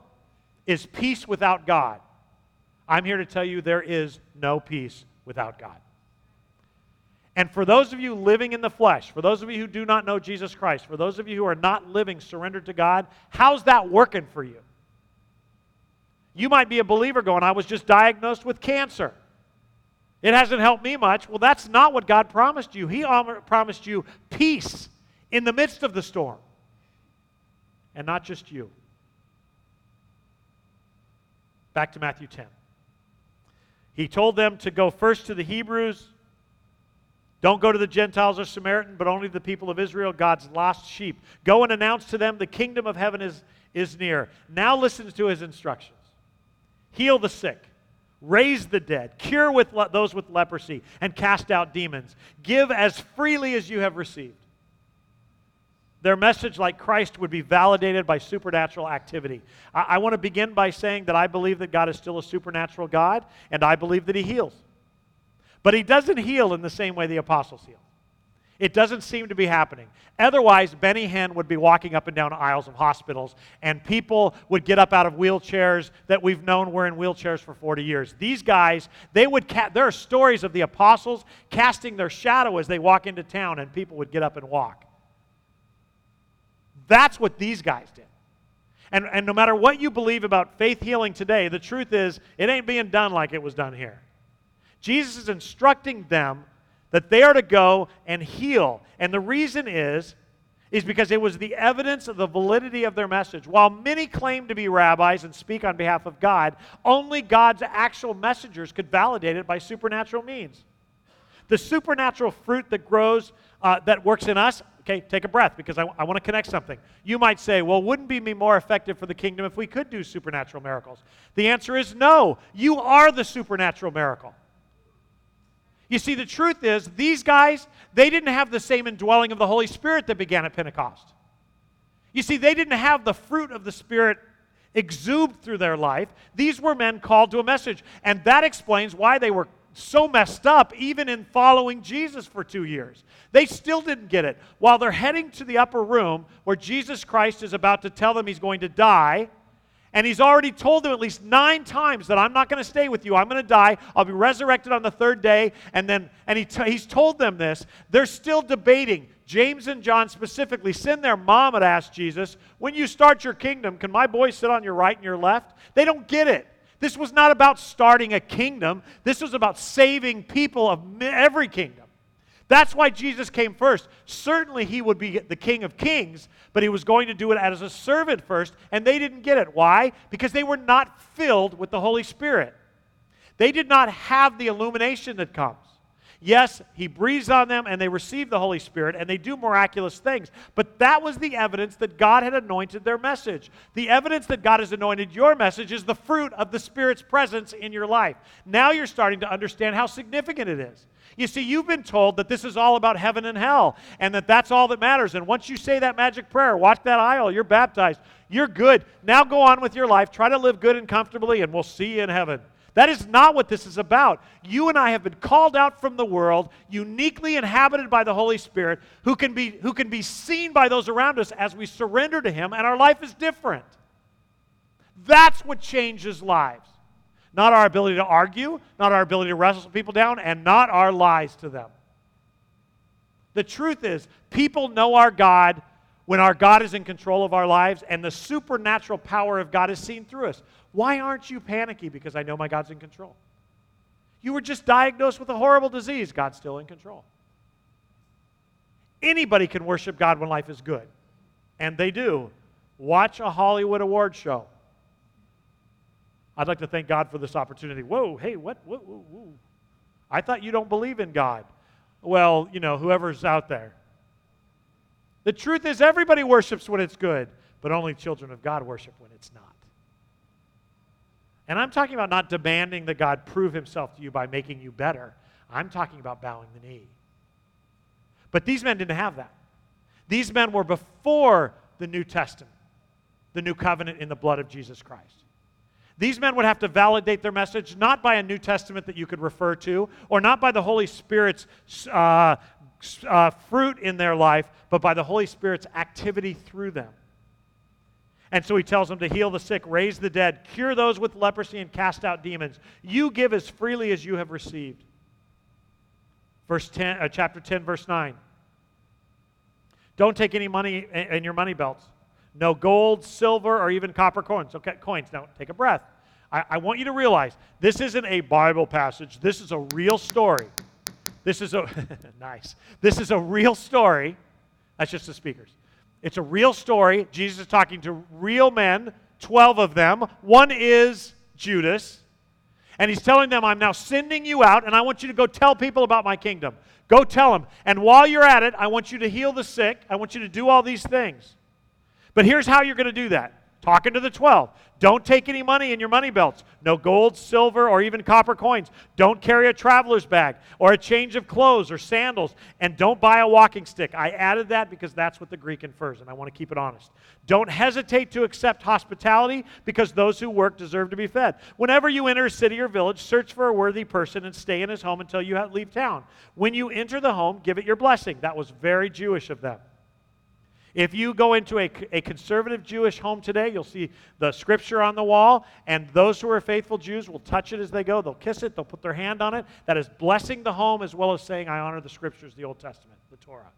is peace without God. I'm here to tell you there is no peace without God. And for those of you living in the flesh, for those of you who do not know Jesus Christ, for those of you who are not living surrendered to God, how's that working for you? You might be a believer going, I was just diagnosed with cancer. It hasn't helped me much. Well, that's not what God promised you. He promised you peace in the midst of the storm. And not just you. Back to Matthew 10. He told them to go first to the Hebrews. Don't go to the Gentiles or Samaritans, but only to the people of Israel, God's lost sheep. Go and announce to them the kingdom of heaven is near. Now listen to his instructions. Heal the sick, raise the dead, cure with those with leprosy, and cast out demons. Give as freely as you have received. Their message, like Christ, would be validated by supernatural activity. I want to begin by saying that I believe that God is still a supernatural God, and I believe that He heals. But He doesn't heal in the same way the apostles healed. It doesn't seem to be happening. Otherwise, Benny Hinn would be walking up and down aisles of hospitals, and people would get up out of wheelchairs that we've known were in wheelchairs for 40 years. These guys, there are stories of the apostles casting their shadow as they walk into town, and people would get up and walk. That's what these guys did. And no matter what you believe about faith healing today, the truth is it ain't being done like it was done here. Jesus is instructing them that they are to go and heal. And the reason is because it was the evidence of the validity of their message. While many claim to be rabbis and speak on behalf of God, only God's actual messengers could validate it by supernatural means. The supernatural fruit that grows, that works in us, okay, take a breath because I want to connect something. You might say, well, wouldn't we be more effective for the kingdom if we could do supernatural miracles? The answer is no. You are the supernatural miracle. You see, the truth is, these guys, they didn't have the same indwelling of the Holy Spirit that began at Pentecost. You see, they didn't have the fruit of the Spirit exuded through their life. These were men called to a message, and that explains why they were so messed up even in following Jesus for 2 years. They still didn't get it. While they're heading to the upper room where Jesus Christ is about to tell them He's going to die, and He's already told them at least 9 times that I'm not going to stay with you. I'm going to die. I'll be resurrected on the 3rd day. And he's told them this. They're still debating. James and John specifically, send their mom and ask Jesus, when you start your kingdom, can my boys sit on your right and your left? They don't get it. This was not about starting a kingdom. This was about saving people of every kingdom. That's why Jesus came first. Certainly He would be the King of Kings, but He was going to do it as a servant first, and they didn't get it. Why? Because they were not filled with the Holy Spirit. They did not have the illumination that comes. Yes, He breathes on them, and they receive the Holy Spirit, and they do miraculous things. But that was the evidence that God had anointed their message. The evidence that God has anointed your message is the fruit of the Spirit's presence in your life. Now you're starting to understand how significant it is. You see, you've been told that this is all about heaven and hell, and that that's all that matters. And once you say that magic prayer, walk that aisle, you're baptized, you're good. Now go on with your life, try to live good and comfortably, and we'll see you in heaven. That is not what this is about. You and I have been called out from the world, uniquely inhabited by the Holy Spirit, who can be seen by those around us as we surrender to Him, and our life is different. That's what changes lives. Not our ability to argue, not our ability to wrestle people down, and not our lies to them. The truth is, people know our God when our God is in control of our lives and the supernatural power of God is seen through us. Why aren't you panicky? Because I know my God's in control. You were just diagnosed with a horrible disease. God's still in control. Anybody can worship God when life is good, and they do. Watch a Hollywood award show. I'd like to thank God for this opportunity. Whoa, hey, what? Whoa, whoa, whoa. I thought you don't believe in God. Well, you know, whoever's out there. The truth is everybody worships when it's good, but only children of God worship when it's not. And I'm talking about not demanding that God prove Himself to you by making you better. I'm talking about bowing the knee. But these men didn't have that. These men were before the New Testament, the New Covenant in the blood of Jesus Christ. These men would have to validate their message not by a New Testament that you could refer to or not by the Holy Spirit's fruit in their life, but by the Holy Spirit's activity through them. And so He tells them to heal the sick, raise the dead, cure those with leprosy, and cast out demons. You give as freely as you have received. Chapter 10, verse 9. Don't take any money in your money belts. No gold, silver, or even copper coins. Okay, coins. Now, take a breath. I want you to realize this isn't a Bible passage. This is a real story. This is a nice. This is a real story. That's just the speakers. It's a real story. Jesus is talking to real men, 12 of them. One is Judas. And He's telling them, I'm now sending you out, and I want you to go tell people about my kingdom. Go tell them. And while you're at it, I want you to heal the sick. I want you to do all these things. But here's how you're going to do that. talking to the 12. Don't take any money in your money belts. No gold, silver, or even copper coins. Don't carry a traveler's bag or a change of clothes or sandals. And don't buy a walking stick. I added that because that's what the Greek infers, and I want to keep it honest. Don't hesitate to accept hospitality because those who work deserve to be fed. Whenever you enter a city or village, search for a worthy person and stay in his home until you leave town. When you enter the home, give it your blessing. That was very Jewish of them. If you go into a conservative Jewish home today, you'll see the scripture on the wall, and those who are faithful Jews will touch it as they go. They'll kiss it. They'll put their hand on it. That is blessing the home as well as saying, I honor the scriptures, the Old Testament, the Torah.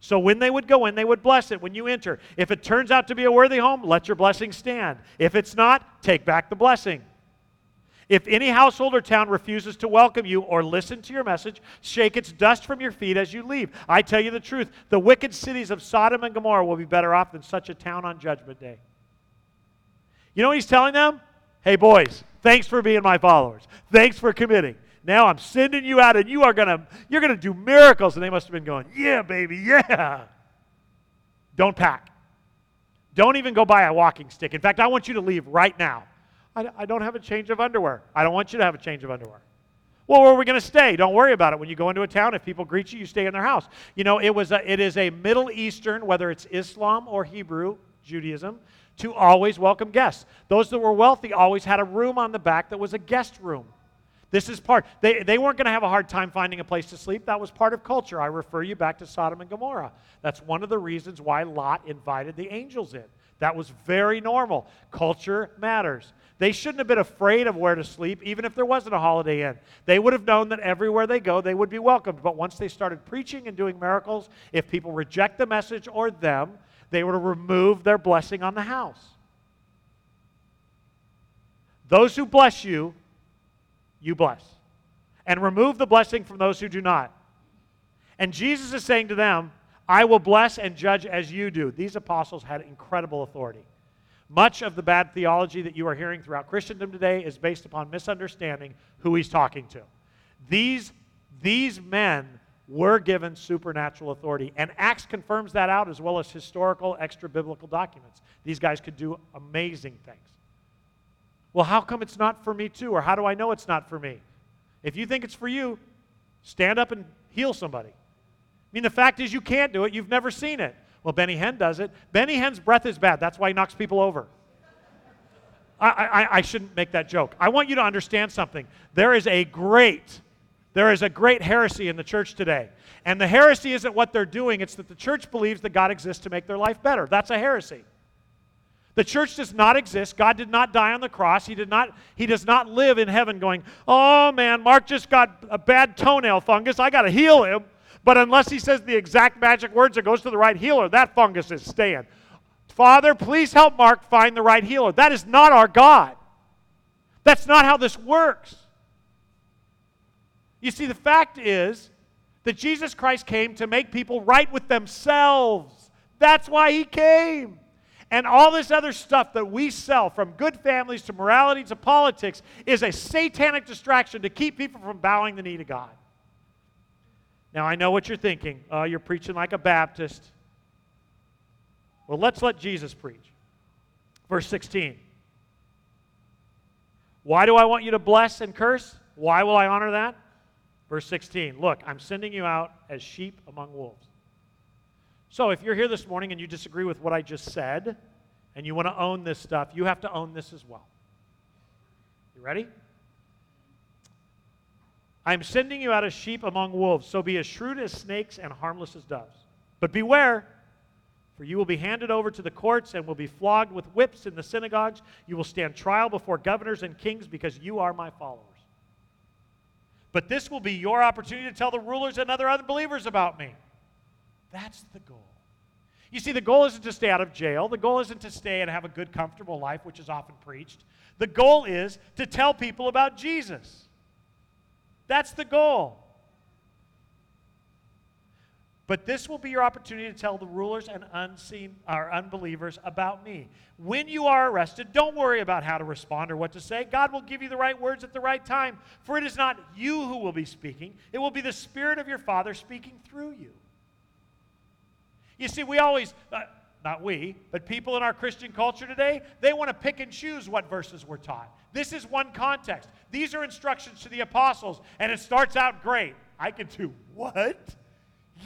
So when they would go in, they would bless it when you enter. If it turns out to be a worthy home, let your blessing stand. If it's not, take back the blessing. If any household or town refuses to welcome you or listen to your message, shake its dust from your feet as you leave. I tell you the truth, the wicked cities of Sodom and Gomorrah will be better off than such a town on Judgment Day. You know what he's telling them? Hey, boys, thanks for being my followers. Thanks for committing. Now I'm sending you out, and you're gonna do miracles. And they must have been going, yeah, baby, yeah. Don't pack. Don't even go buy a walking stick. In fact, I want you to leave right now. I don't have a change of underwear. I don't want you to have a change of underwear. Well, where are we going to stay? Don't worry about it. When you go into a town, if people greet you, you stay in their house. You know, it is a Middle Eastern, whether it's Islam or Hebrew, Judaism, to always welcome guests. Those that were wealthy always had a room on the back that was a guest room. This is part. They weren't going to have a hard time finding a place to sleep. That was part of culture. I refer you back to Sodom and Gomorrah. That's one of the reasons why Lot invited the angels in. That was very normal. Culture matters. They shouldn't have been afraid of where to sleep, even if there wasn't a Holiday Inn. They would have known that everywhere they go, they would be welcomed. But once they started preaching and doing miracles, if people reject the message or them, they were to remove their blessing on the house. Those who bless you, you bless. And remove the blessing from those who do not. And Jesus is saying to them, I will bless and judge as you do. These apostles had incredible authority. Much of the bad theology that you are hearing throughout Christendom today is based upon misunderstanding who he's talking to. These men were given supernatural authority, and Acts confirms that out as well as historical, extra-biblical documents. These guys could do amazing things. Well, how come it's not for me too, or how do I know it's not for me? If you think it's for you, stand up and heal somebody. I mean, the fact is you can't do it. You've never seen it. Well, Benny Hinn does it. Benny Hinn's breath is bad. That's why he knocks people over. I shouldn't make that joke. I want you to understand something. There is a great heresy in the church today. And the heresy isn't what they're doing. It's that the church believes that God exists to make their life better. That's a heresy. The church does not exist. God did not die on the cross. He does not live in heaven going, oh, man, Mark just got a bad toenail fungus. I got to heal him. But unless he says the exact magic words, it goes to the right healer. That fungus is staying. Father, please help Mark find the right healer. That is not our God. That's not how this works. You see, the fact is that Jesus Christ came to make people right with themselves. That's why he came. And all this other stuff that we sell, from good families to morality to politics, is a satanic distraction to keep people from bowing the knee to God. Now, I know what you're thinking. Oh, you're preaching like a Baptist. Well, let's let Jesus preach. Verse 16. Why do I want you to bless and curse? Why will I honor that? Verse 16. Look, I'm sending you out as sheep among wolves. So if you're here this morning and you disagree with what I just said, and you want to own this stuff, you have to own this as well. You ready? I'm sending you out as sheep among wolves, so be as shrewd as snakes and harmless as doves. But beware, for you will be handed over to the courts and will be flogged with whips in the synagogues. You will stand trial before governors and kings because you are my followers. But this will be your opportunity to tell the rulers and other unbelievers about me. That's the goal. You see, the goal isn't to stay out of jail. The goal isn't to stay and have a good, comfortable life, which is often preached. The goal is to tell people about Jesus. That's the goal. But this will be your opportunity to tell the rulers and unbelievers about me. When you are arrested, don't worry about how to respond or what to say. God will give you the right words at the right time, for it is not you who will be speaking. It will be the Spirit of your Father speaking through you. You see, we always, not we, but people in our Christian culture today, they want to pick and choose what verses were taught. This is one context. These are instructions to the apostles, and it starts out great. I get to what?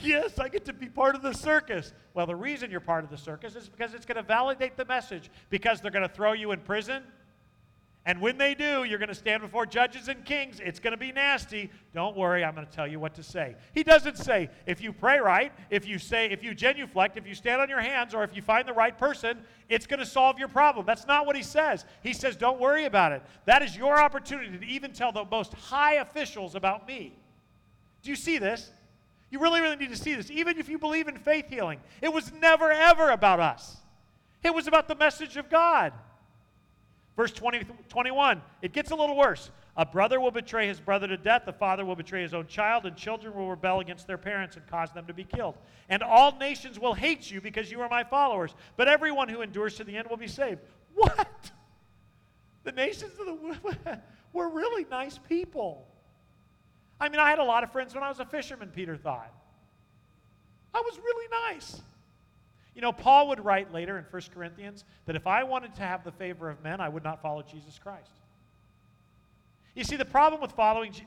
Yes, I get to be part of the circus. Well, the reason you're part of the circus is because it's going to validate the message, because they're going to throw you in prison. And when they do, you're going to stand before judges and kings. It's going to be nasty. Don't worry, I'm going to tell you what to say. He doesn't say, if you pray right, if you genuflect, if you stand on your hands, or if you find the right person, it's going to solve your problem. That's not what he says. He says, don't worry about it. That is your opportunity to even tell the most high officials about me. Do you see this? You really, really need to see this. Even if you believe in faith healing, it was never, ever about us. It was about the message of God. Verse 21, it gets a little worse. A brother will betray his brother to death, a father will betray his own child, and children will rebel against their parents and cause them to be killed. And all nations will hate you because you are my followers, but everyone who endures to the end will be saved. What? The nations of the world were really nice people. I mean, I had a lot of friends when I was a fisherman, Peter thought. I was really nice. You know, Paul would write later in 1 Corinthians that if I wanted to have the favor of men, I would not follow Jesus Christ. You see, the problem with following Jesus...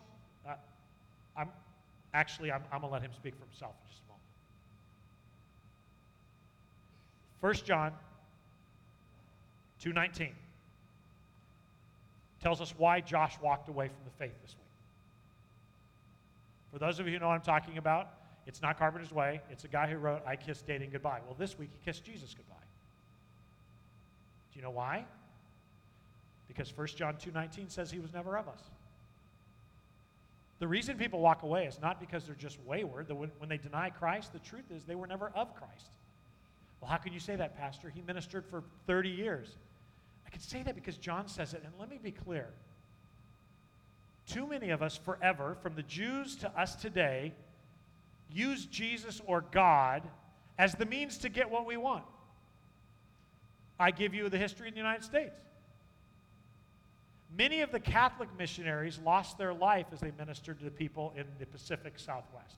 I'm going to let him speak for himself in just a moment. 1 John 2:19 tells us why Josh walked away from the faith this week. For those of you who know what I'm talking about, it's not Carpenter's Way. It's a guy who wrote, I Kissed Dating Goodbye. Well, this week he kissed Jesus goodbye. Do you know why? Because 1 John 2:19 says he was never of us. The reason people walk away is not because they're just wayward. When they deny Christ, the truth is they were never of Christ. Well, how can you say that, Pastor? He ministered for 30 years. I can say that because John says it, and let me be clear. Too many of us forever, from the Jews to us today, use Jesus or God as the means to get what we want. I give you the history in the United States. Many of the Catholic missionaries lost their life as they ministered to the people in the Pacific Southwest.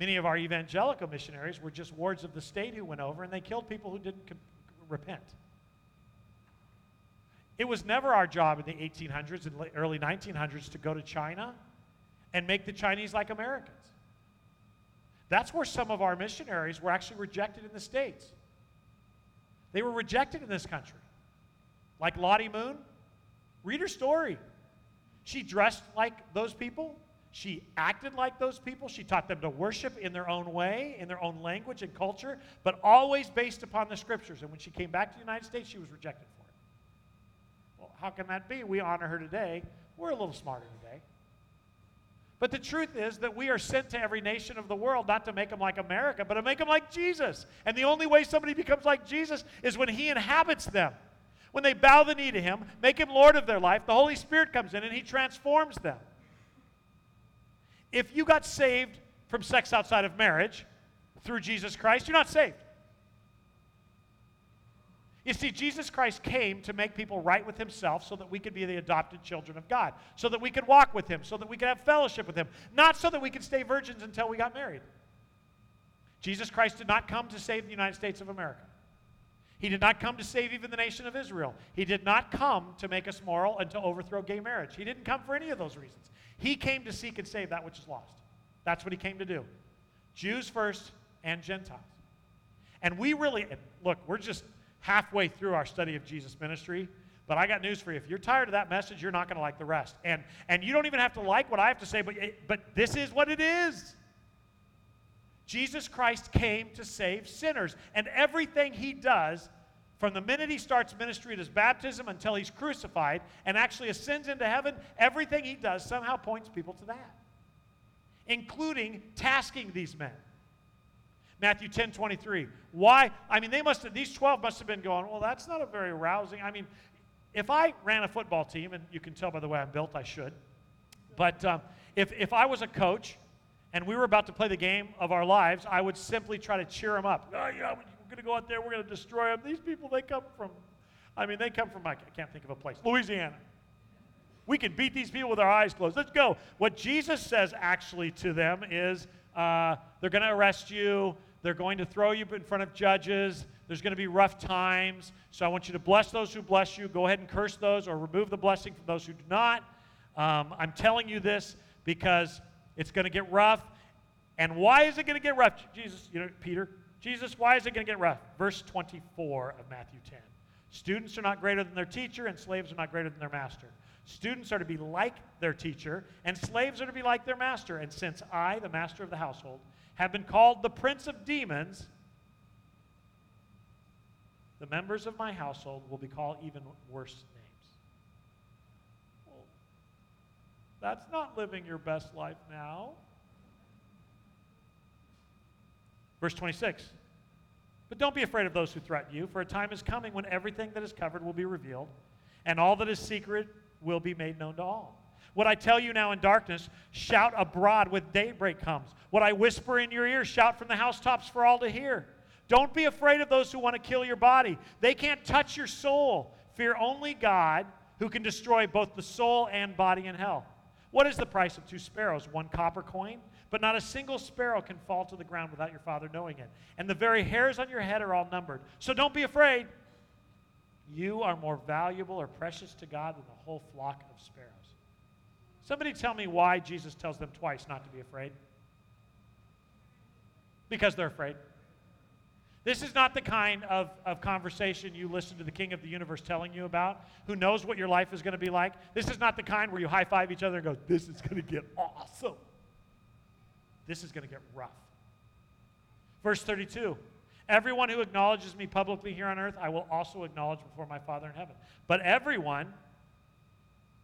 Many of our evangelical missionaries were just wards of the state who went over and they killed people who didn't repent. It was never our job in the 1800s and early 1900s to go to China and make the Chinese like Americans. That's where some of our missionaries were actually rejected in the States. They were rejected in this country. Like Lottie Moon, read her story. She dressed like those people. She acted like those people. She taught them to worship in their own way, in their own language and culture, but always based upon the scriptures. And when she came back to the United States, she was rejected for it. Well, how can that be? We honor her today. We're a little smarter today. But the truth is that we are sent to every nation of the world not to make them like America, but to make them like Jesus. And the only way somebody becomes like Jesus is when he inhabits them. When they bow the knee to him, make him Lord of their life, the Holy Spirit comes in and he transforms them. If you got saved from sex outside of marriage through Jesus Christ, you're not saved. You see, Jesus Christ came to make people right with himself so that we could be the adopted children of God, so that we could walk with him, so that we could have fellowship with him, not so that we could stay virgins until we got married. Jesus Christ did not come to save the United States of America. He did not come to save even the nation of Israel. He did not come to make us moral and to overthrow gay marriage. He didn't come for any of those reasons. He came to seek and save that which is lost. That's what he came to do. Jews first and Gentiles. And we really, look, we're just halfway through our study of Jesus' ministry, but I got news for you. If you're tired of that message, you're not going to like the rest. And you don't even have to like what I have to say, but this is what it is. Jesus Christ came to save sinners, and everything he does, from the minute he starts ministry at his baptism until he's crucified and actually ascends into heaven, everything he does somehow points people to that, including tasking these men. Matthew 10:23. Why? I mean, these 12 must have been going, well, that's not a very rousing. I mean, if I ran a football team, and you can tell by the way I'm built, I should. But if I was a coach and we were about to play the game of our lives, I would simply try to cheer them up. Oh, yeah, we're going to go out there. We're going to destroy them. These people, they come from, I can't think of a place, Louisiana. We can beat these people with our eyes closed. Let's go. What Jesus says actually to them is they're going to arrest you. They're going to throw you in front of judges. There's going to be rough times. So I want you to bless those who bless you. Go ahead and curse those or remove the blessing from those who do not. I'm telling you this because it's going to get rough. And why is it going to get rough? Peter, why is it going to get rough? Verse 24 of Matthew 10. Students are not greater than their teacher, and slaves are not greater than their master. Students are to be like their teacher, and slaves are to be like their master. And since I, the master of the household, have been called the prince of demons, the members of my household will be called even worse names. Well, that's not living your best life now. Verse 26, but don't be afraid of those who threaten you, for a time is coming when everything that is covered will be revealed, and all that is secret will be made known to all. What I tell you now in darkness, shout abroad when daybreak comes. What I whisper in your ear, shout from the housetops for all to hear. Don't be afraid of those who want to kill your body. They can't touch your soul. Fear only God, who can destroy both the soul and body in hell. What is the price of 2 sparrows? 1 copper coin? But not a single sparrow can fall to the ground without your Father knowing it. And the very hairs on your head are all numbered. So don't be afraid. You are more valuable or precious to God than the whole flock of sparrows. Somebody tell me why Jesus tells them twice not to be afraid. Because they're afraid. This is not the kind of conversation you listen to the King of the Universe telling you about, who knows what your life is going to be like. This is not the kind where you high-five each other and go, this is going to get awesome. This is going to get rough. Verse 32, everyone who acknowledges me publicly here on earth, I will also acknowledge before my Father in heaven. But everyone,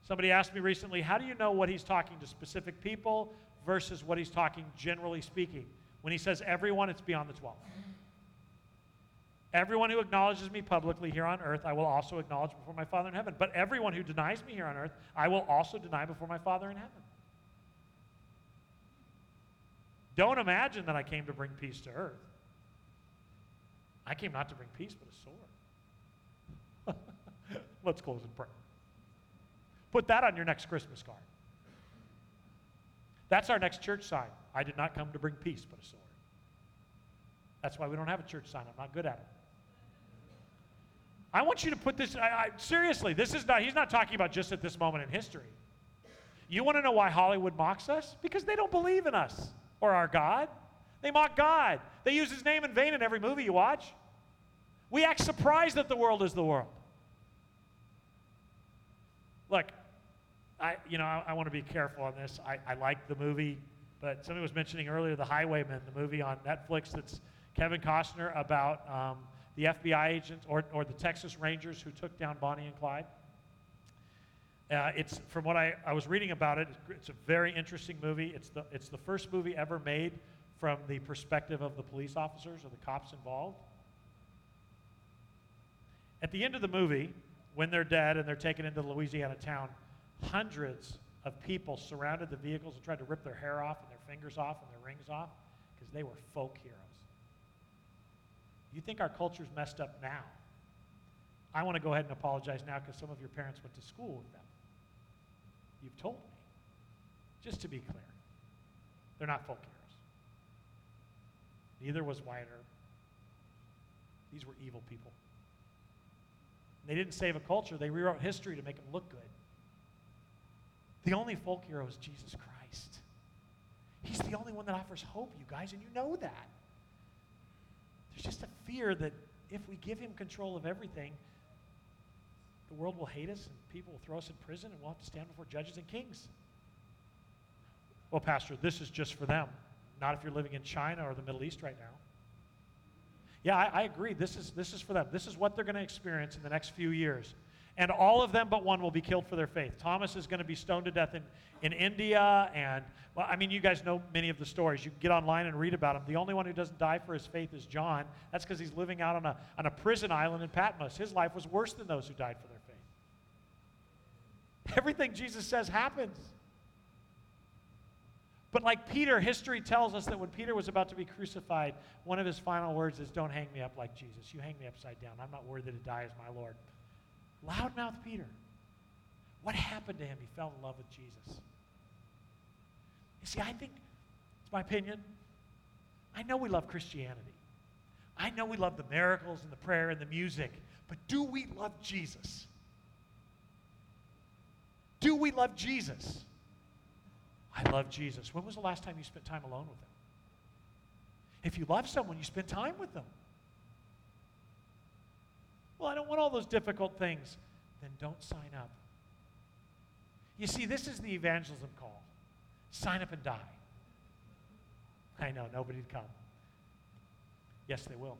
somebody asked me recently, how do you know what he's talking to specific people versus what he's talking generally speaking? When he says everyone, it's beyond the 12. Everyone who acknowledges me publicly here on earth, I will also acknowledge before my Father in heaven. But everyone who denies me here on earth, I will also deny before my Father in heaven. Don't imagine that I came to bring peace to earth. I came not to bring peace, but a sword. Let's close in prayer. Put that on your next Christmas card. That's our next church sign. I did not come to bring peace, but a sword. That's why we don't have a church sign. I'm not good at it. I want you to put this, seriously, this is not, he's not talking about just at this moment in history. You want to know why Hollywood mocks us? Because they don't believe in us. Or our God. They mock God. They use his name in vain in every movie you watch. We act surprised that the world is the world. Look, I want to be careful on this. I like the movie, but somebody was mentioning earlier The Highwayman, the movie on Netflix that's Kevin Costner about the FBI agents or the Texas Rangers who took down Bonnie and Clyde. It's from what I was reading about it. It's a very interesting movie. It's the first movie ever made from the perspective of the police officers or the cops involved. At the end of the movie, when they're dead and they're taken into the Louisiana town, hundreds of people surrounded the vehicles and tried to rip their hair off and their fingers off and their rings off because they were folk heroes. You think our culture's messed up now? I want to go ahead and apologize now because some of your parents went to school with them. You've told me. Just to be clear, they're not folk heroes. Neither was Weiner. These were evil people. They didn't save a culture. They rewrote history to make them look good. The only folk hero is Jesus Christ. He's the only one that offers hope, you guys, and you know that. There's just a fear that if we give him control of everything, the world will hate us and people will throw us in prison and we'll have to stand before judges and kings. Well, Pastor, this is just for them, not if you're living in China or the Middle East right now. Yeah, I agree. This is for them. This is what they're going to experience in the next few years. And all of them but one will be killed for their faith. Thomas is going to be stoned to death in India. And, well, I mean, you guys know many of the stories. You can get online and read about him. The only one who doesn't die for his faith is John. That's because he's living out on a prison island in Patmos. His life was worse than those who died for their faith. Everything Jesus says happens. But like Peter, history tells us that when Peter was about to be crucified, one of his final words is, "Don't hang me up like Jesus. You hang me upside down. I'm not worthy to die as my Lord." Loudmouth Peter. What happened to him? He fell in love with Jesus. You see, I think, it's my opinion, I know we love Christianity. I know we love the miracles and the prayer and the music, but do we love Jesus? Do we love Jesus? I love Jesus. When was the last time you spent time alone with him? If you love someone, you spend time with them. Well, I don't want all those difficult things. Then don't sign up. You see, this is the evangelism call. Sign up and die. I know, nobody'd come. Yes, they will.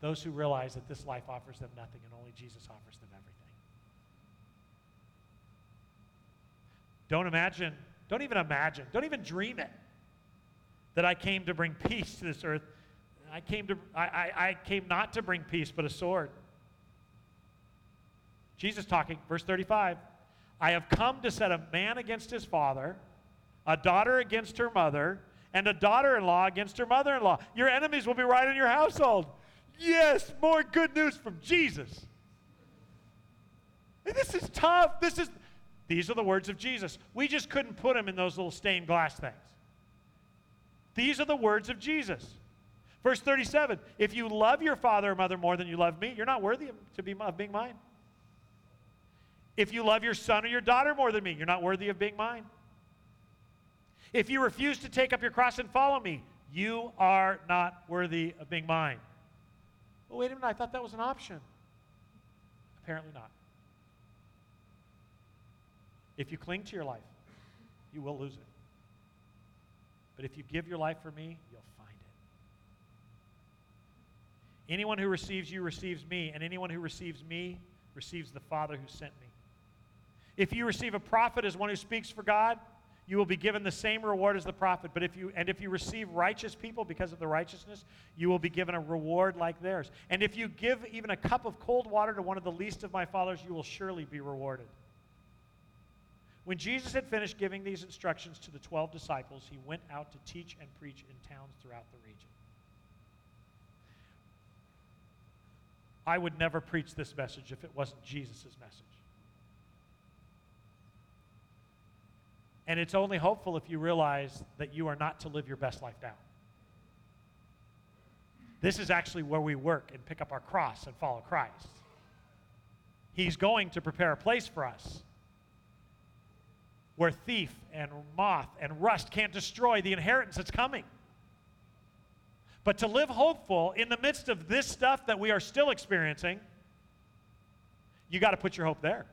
Those who realize that this life offers them nothing and only Jesus offers them everything. Don't imagine, don't even imagine, don't even dream it, that I came to bring peace to this earth. I came not to bring peace, but a sword. Jesus talking, verse 35, I have come to set a man against his father, a daughter against her mother, and a daughter-in-law against her mother-in-law. Your enemies will be right in your household. Yes, more good news from Jesus. And this is tough. These are the words of Jesus. We just couldn't put them in those little stained glass things. These are the words of Jesus. Verse 37, if you love your father or mother more than you love me, you're not worthy of being mine. If you love your son or your daughter more than me, you're not worthy of being mine. If you refuse to take up your cross and follow me, you are not worthy of being mine. Well, wait a minute, I thought that was an option. Apparently not. If you cling to your life, you will lose it. But if you give your life for me, you'll find it. Anyone who receives you receives me, and anyone who receives me receives the Father who sent me. If you receive a prophet as one who speaks for God, you will be given the same reward as the prophet. But if you receive righteous people because of the righteousness, you will be given a reward like theirs. And if you give even a cup of cold water to one of the least of my followers, you will surely be rewarded. When Jesus had finished giving these instructions to the 12 disciples, he went out to teach and preach in towns throughout the region. I would never preach this message if it wasn't Jesus' message. And it's only hopeful if you realize that you are not to live your best life now. This is actually where we work and pick up our cross and follow Christ. He's going to prepare a place for us where thief and moth and rust can't destroy the inheritance that's coming. But to live hopeful in the midst of this stuff that we are still experiencing, you got to put your hope there.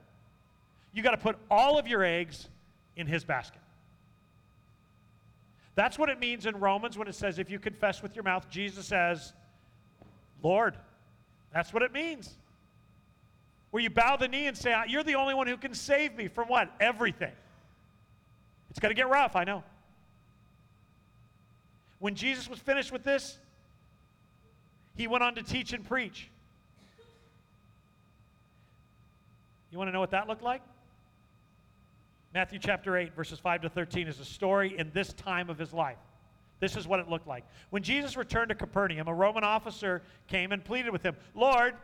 You got to put all of your eggs in his basket. That's what it means in Romans when it says, if you confess with your mouth, Jesus as Lord. That's what it means. Where you bow the knee and say, you're the only one who can save me from what? Everything. It's going to get rough, I know. When Jesus was finished with this, he went on to teach and preach. You want to know what that looked like? Matthew chapter 8, verses 5 to 13 is a story in this time of his life. This is what it looked like. When Jesus returned to Capernaum, a Roman officer came and pleaded with him, Lord,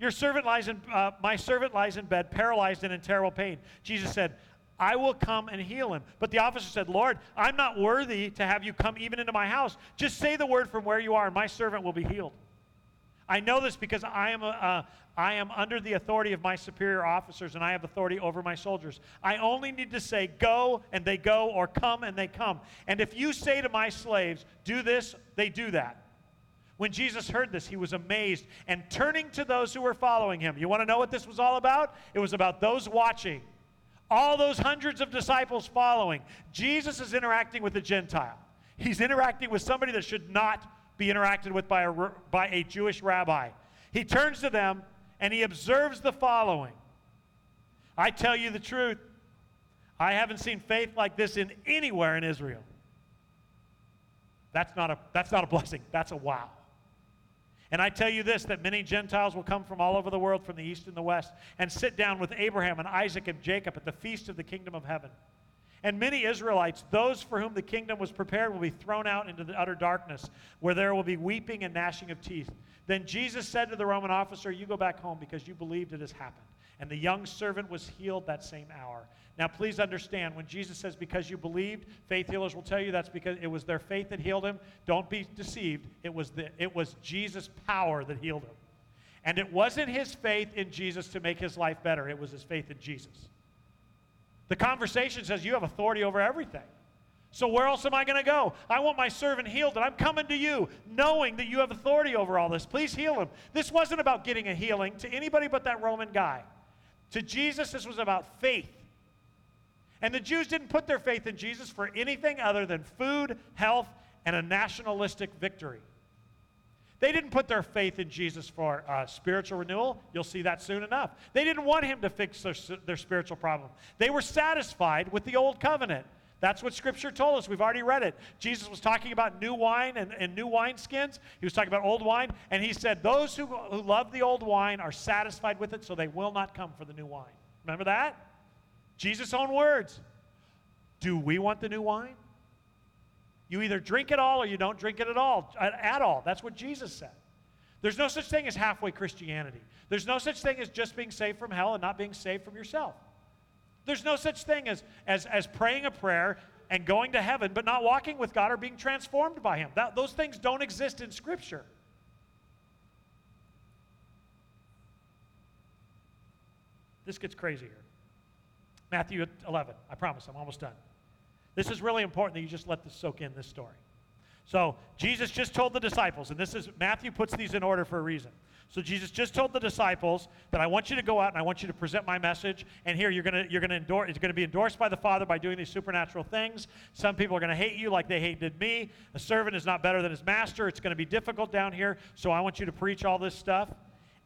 my servant lies in bed, paralyzed and in terrible pain. Jesus said, I will come and heal him. But the officer said, Lord, I'm not worthy to have you come even into my house. Just say the word from where you are, and my servant will be healed. I know this because I am under the authority of my superior officers, and I have authority over my soldiers. I only need to say, go, and they go, or come, and they come. And if you say to my slaves, do this, they do that. When Jesus heard this, he was amazed, and turning to those who were following him. You want to know what this was all about? It was about those watching. All those hundreds of disciples following. Jesus is interacting with a Gentile. He's interacting with somebody that should not be interacted with by a Jewish rabbi. He turns to them and he observes the following. I tell you the truth, I haven't seen faith like this in anywhere in Israel. That's not a blessing. That's a wow. And I tell you this, that many Gentiles will come from all over the world, from the east and the west, and sit down with Abraham and Isaac and Jacob at the feast of the kingdom of heaven. And many Israelites, those for whom the kingdom was prepared, will be thrown out into the utter darkness, where there will be weeping and gnashing of teeth. Then Jesus said to the Roman officer, you go back home because you believed it has happened. And the young servant was healed that same hour. Now, please understand, when Jesus says, because you believed, faith healers will tell you that's because it was their faith that healed him. Don't be deceived. It was Jesus' power that healed him. And it wasn't his faith in Jesus to make his life better. It was his faith in Jesus. The conversation says, you have authority over everything. So where else am I going to go? I want my servant healed, and I'm coming to you knowing that you have authority over all this. Please heal him. This wasn't about getting a healing to anybody but that Roman guy. To Jesus, this was about faith. And the Jews didn't put their faith in Jesus for anything other than food, health, and a nationalistic victory. They didn't put their faith in Jesus for spiritual renewal. You'll see that soon enough. They didn't want him to fix their spiritual problem. They were satisfied with the old covenant. That's what Scripture told us. We've already read it. Jesus was talking about new wine and new wineskins. He was talking about old wine. And he said, those who love the old wine are satisfied with it, so they will not come for the new wine. Remember that? Jesus' own words. Do we want the new wine? You either drink it all or you don't drink it at all. That's what Jesus said. There's no such thing as halfway Christianity. There's no such thing as just being saved from hell and not being saved from yourself. There's no such thing as praying a prayer and going to heaven but not walking with God or being transformed by him. Those things don't exist in Scripture. This gets crazy here. Matthew 11. I promise, I'm almost done. This is really important that you just let this soak in, this story. So Jesus just told the disciples, and this is, Matthew puts these in order for a reason. So Jesus just told the disciples that I want you to go out and I want you to present my message. And here it's going to be endorsed by the Father by doing these supernatural things. Some people are going to hate you like they hated me. A servant is not better than his master. It's going to be difficult down here. So I want you to preach all this stuff.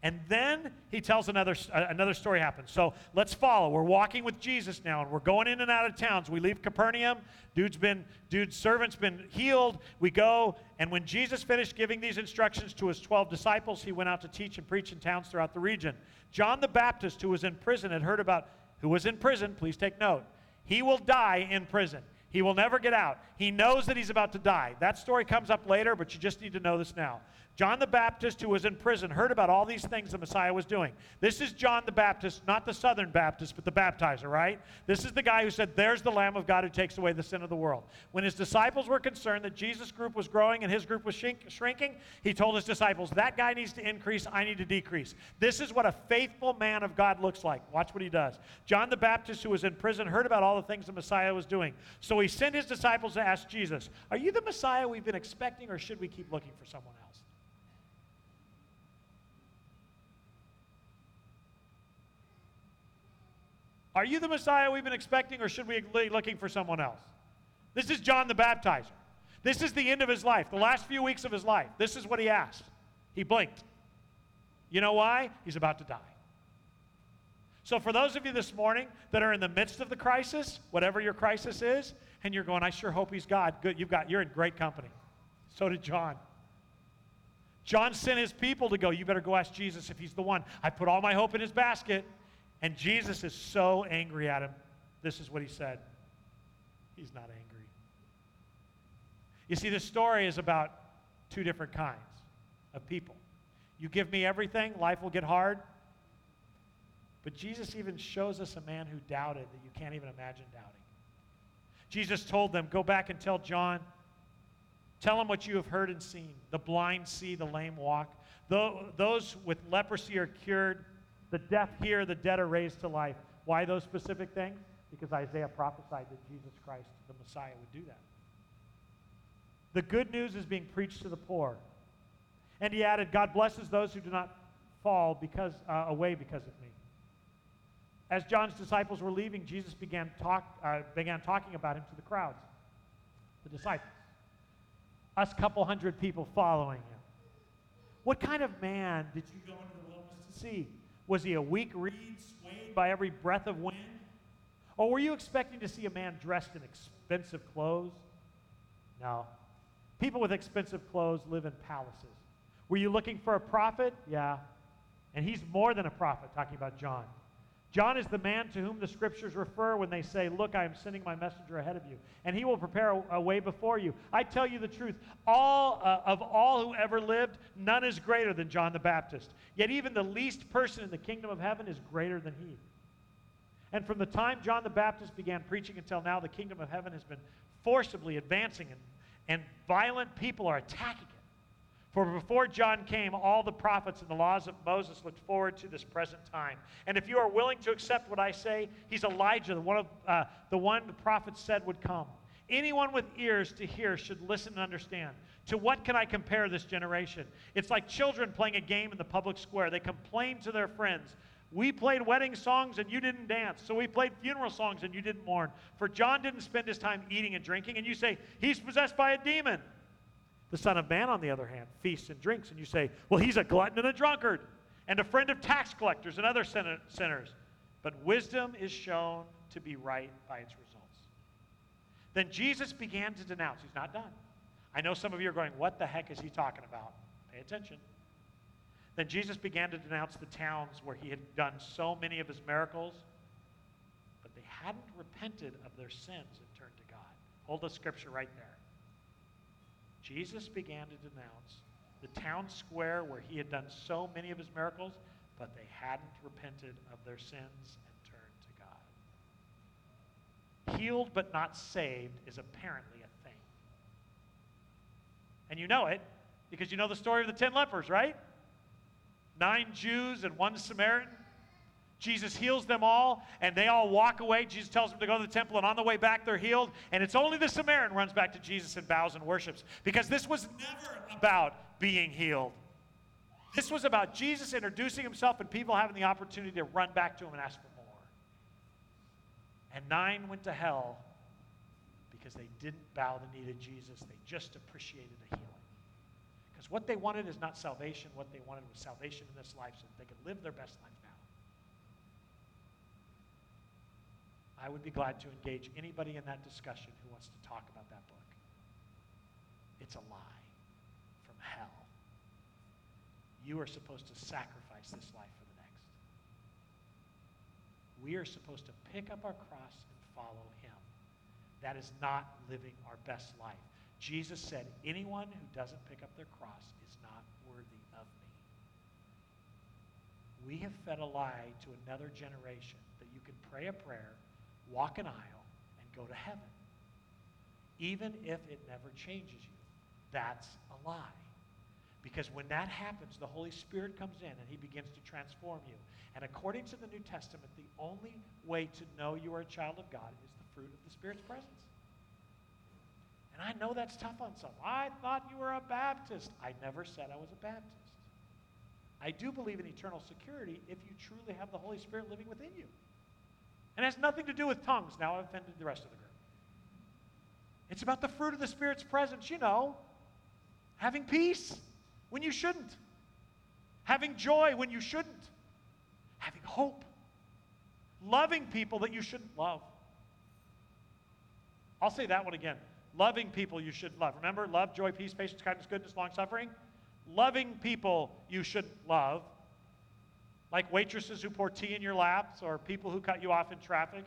And then he tells another story happens. So let's follow. We're walking with Jesus now, and we're going in and out of towns. We leave Capernaum. Dude's servant's been healed. We go, and when Jesus finished giving these instructions to his 12 disciples, he went out to teach and preach in towns throughout the region. John the Baptist, who was in prison, please take note. He will die in prison. He will never get out. He knows that he's about to die. That story comes up later, but you just need to know this now. John the Baptist, who was in prison, heard about all these things the Messiah was doing. This is John the Baptist, not the Southern Baptist, but the baptizer, right? This is the guy who said, there's the Lamb of God who takes away the sin of the world. When his disciples were concerned that Jesus' group was growing and his group was shrinking, he told his disciples, that guy needs to increase, I need to decrease. This is what a faithful man of God looks like. Watch what he does. John the Baptist, who was in prison, heard about all the things the Messiah was doing. So he sent his disciples to ask Jesus, are you the Messiah we've been expecting, or should we keep looking for someone else? Are you the Messiah we've been expecting, or should we be looking for someone else? This is John the Baptizer. This is the end of his life, the last few weeks of his life. This is what he asked. He blinked. You know why? He's about to die. So for those of you this morning that are in the midst of the crisis, whatever your crisis is, and you're going, I sure hope he's God. Good, you're in great company. So did John. John sent his people to go, you better go ask Jesus if he's the one. I put all my hope in his basket. And Jesus is so angry at him. This is what he said. He's not angry. You see, this story is about two different kinds of people. You give me everything, life will get hard. But Jesus even shows us a man who doubted that you can't even imagine doubting. Jesus told them, go back and tell John, tell him what you have heard and seen. The blind see, the lame walk. Those with leprosy are cured. The deaf hear, the dead are raised to life. Why those specific things? Because Isaiah prophesied that Jesus Christ, the Messiah, would do that. The good news is being preached to the poor. And he added, God blesses those who do not fall away because of me. As John's disciples were leaving, Jesus began talking about him to the crowds, the disciples. Us couple hundred people following him. What kind of man did you go into the wilderness to see? Was he a weak reed swayed by every breath of wind? Or were you expecting to see a man dressed in expensive clothes? No. People with expensive clothes live in palaces. Were you looking for a prophet? Yeah. And he's more than a prophet, talking about John. John is the man to whom the Scriptures refer when they say, look, I am sending my messenger ahead of you, and he will prepare a way before you. I tell you the truth, of all who ever lived, none is greater than John the Baptist. Yet even the least person in the kingdom of heaven is greater than he. And from the time John the Baptist began preaching until now, the kingdom of heaven has been forcibly advancing, and violent people are attacking it. For before John came, all the prophets and the laws of Moses looked forward to this present time. And if you are willing to accept what I say, he's Elijah, the one the prophets said would come. Anyone with ears to hear should listen and understand. To what can I compare this generation? It's like children playing a game in the public square. They complain to their friends. We played wedding songs and you didn't dance. So we played funeral songs and you didn't mourn. For John didn't spend his time eating and drinking. And you say, he's possessed by a demon. The Son of Man, on the other hand, feasts and drinks. And you say, well, he's a glutton and a drunkard and a friend of tax collectors and other sinners. But wisdom is shown to be right by its results. Then Jesus began to denounce. He's not done. I know some of you are going, what the heck is he talking about? Pay attention. Then Jesus began to denounce the towns where he had done so many of his miracles, but they hadn't repented of their sins and turned to God. Hold the scripture right there. Jesus began to denounce the town square where he had done so many of his miracles, but they hadn't repented of their sins and turned to God. Healed but not saved is apparently a thing. And you know it because you know the story of the 10 lepers, right? 9 Jews and 1 Samaritan. Jesus heals them all, and they all walk away. Jesus tells them to go to the temple, and on the way back, they're healed. And it's only the Samaritan runs back to Jesus and bows and worships, because this was never about being healed. This was about Jesus introducing himself and people having the opportunity to run back to him and ask for more. And 9 went to hell because they didn't bow the knee to Jesus. They just appreciated the healing. Because what they wanted is not salvation. What they wanted was salvation in this life so that they could live their best life now. I would be glad to engage anybody in that discussion who wants to talk about that book. It's a lie from hell. You are supposed to sacrifice this life for the next. We are supposed to pick up our cross and follow him. That is not living our best life. Jesus said, anyone who doesn't pick up their cross is not worthy of me. We have fed a lie to another generation that you can pray a prayer, walk an aisle, and go to heaven, even if it never changes you. That's a lie. Because when that happens, the Holy Spirit comes in and he begins to transform you. And according to the New Testament, the only way to know you are a child of God is the fruit of the Spirit's presence. And I know that's tough on some. I thought you were a Baptist. I never said I was a Baptist. I do believe in eternal security if you truly have the Holy Spirit living within you. And it has nothing to do with tongues. Now I've offended the rest of the group. It's about the fruit of the Spirit's presence, you know. Having peace when you shouldn't. Having joy when you shouldn't. Having hope. Loving people that you shouldn't love. I'll say that one again. Loving people you should love. Remember, love, joy, peace, patience, kindness, goodness, long-suffering. Loving people you shouldn't love. Like waitresses who pour tea in your laps, or people who cut you off in traffic,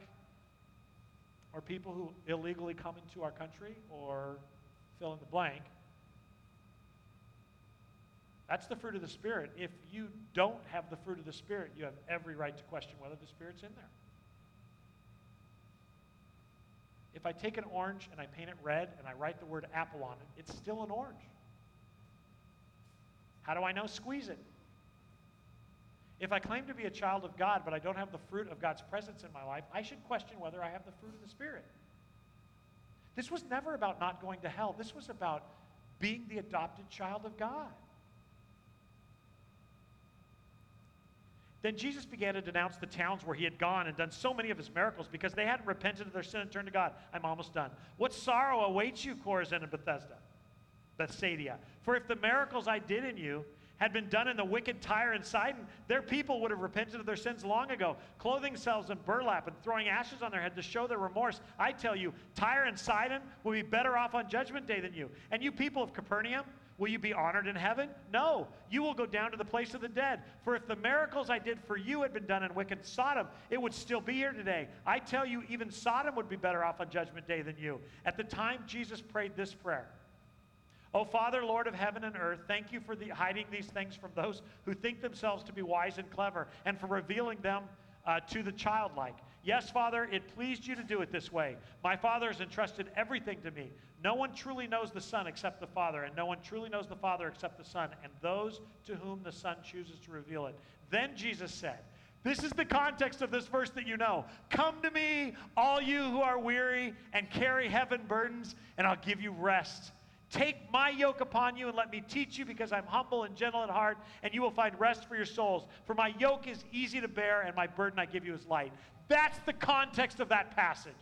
or people who illegally come into our country, or fill in the blank. That's the fruit of the Spirit. If you don't have the fruit of the Spirit, you have every right to question whether the Spirit's in there. If I take an orange and I paint it red and I write the word apple on it, it's still an orange. How do I know? Squeeze it. If I claim to be a child of God, but I don't have the fruit of God's presence in my life, I should question whether I have the fruit of the Spirit. This was never about not going to hell. This was about being the adopted child of God. Then Jesus began to denounce the towns where he had gone and done so many of his miracles because they hadn't repented of their sin and turned to God. I'm almost done. What sorrow awaits you, Chorazin and Bethsaida? For if the miracles I did in you had been done in the wicked Tyre and Sidon, their people would have repented of their sins long ago, clothing themselves in burlap and throwing ashes on their head to show their remorse. I tell you, Tyre and Sidon will be better off on Judgment Day than you. And you people of Capernaum, will you be honored in heaven? No, you will go down to the place of the dead. For if the miracles I did for you had been done in wicked Sodom, it would still be here today. I tell you, even Sodom would be better off on Judgment Day than you. At the time, Jesus prayed this prayer. O Father, Lord of heaven and earth, thank you for hiding these things from those who think themselves to be wise and clever, and for revealing them to the childlike. Yes, Father, it pleased you to do it this way. My Father has entrusted everything to me. No one truly knows the Son except the Father, and no one truly knows the Father except the Son, and those to whom the Son chooses to reveal it. Then Jesus said, this is the context of this verse that you know. Come to me, all you who are weary and carry heavy burdens, and I'll give you rest. Take my yoke upon you and let me teach you, because I'm humble and gentle at heart, and you will find rest for your souls. For my yoke is easy to bear, and my burden I give you is light. That's the context of that passage.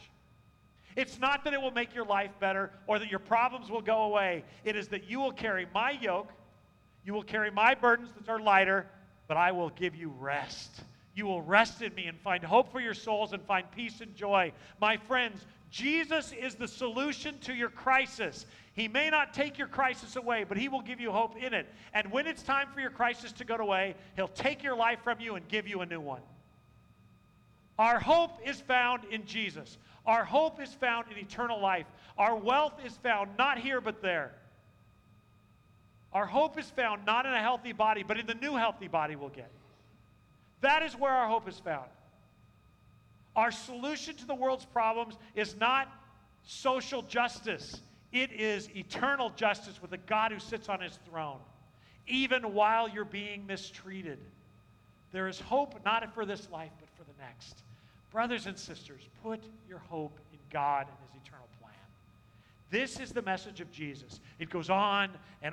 It's not that it will make your life better or that your problems will go away. It is that you will carry my yoke, you will carry my burdens that are lighter, but I will give you rest. You will rest in me and find hope for your souls and find peace and joy. My friends, Jesus is the solution to your crisis. He may not take your crisis away, but he will give you hope in it. And when it's time for your crisis to go away, he'll take your life from you and give you a new one. Our hope is found in Jesus. Our hope is found in eternal life. Our wealth is found not here but there. Our hope is found not in a healthy body, but in the new healthy body we'll get. That is where our hope is found. Our solution to the world's problems is not social justice. It is eternal justice with a God who sits on his throne. Even while you're being mistreated, there is hope not for this life, but for the next. Brothers and sisters, put your hope in God and his eternal plan. This is the message of Jesus. It goes on and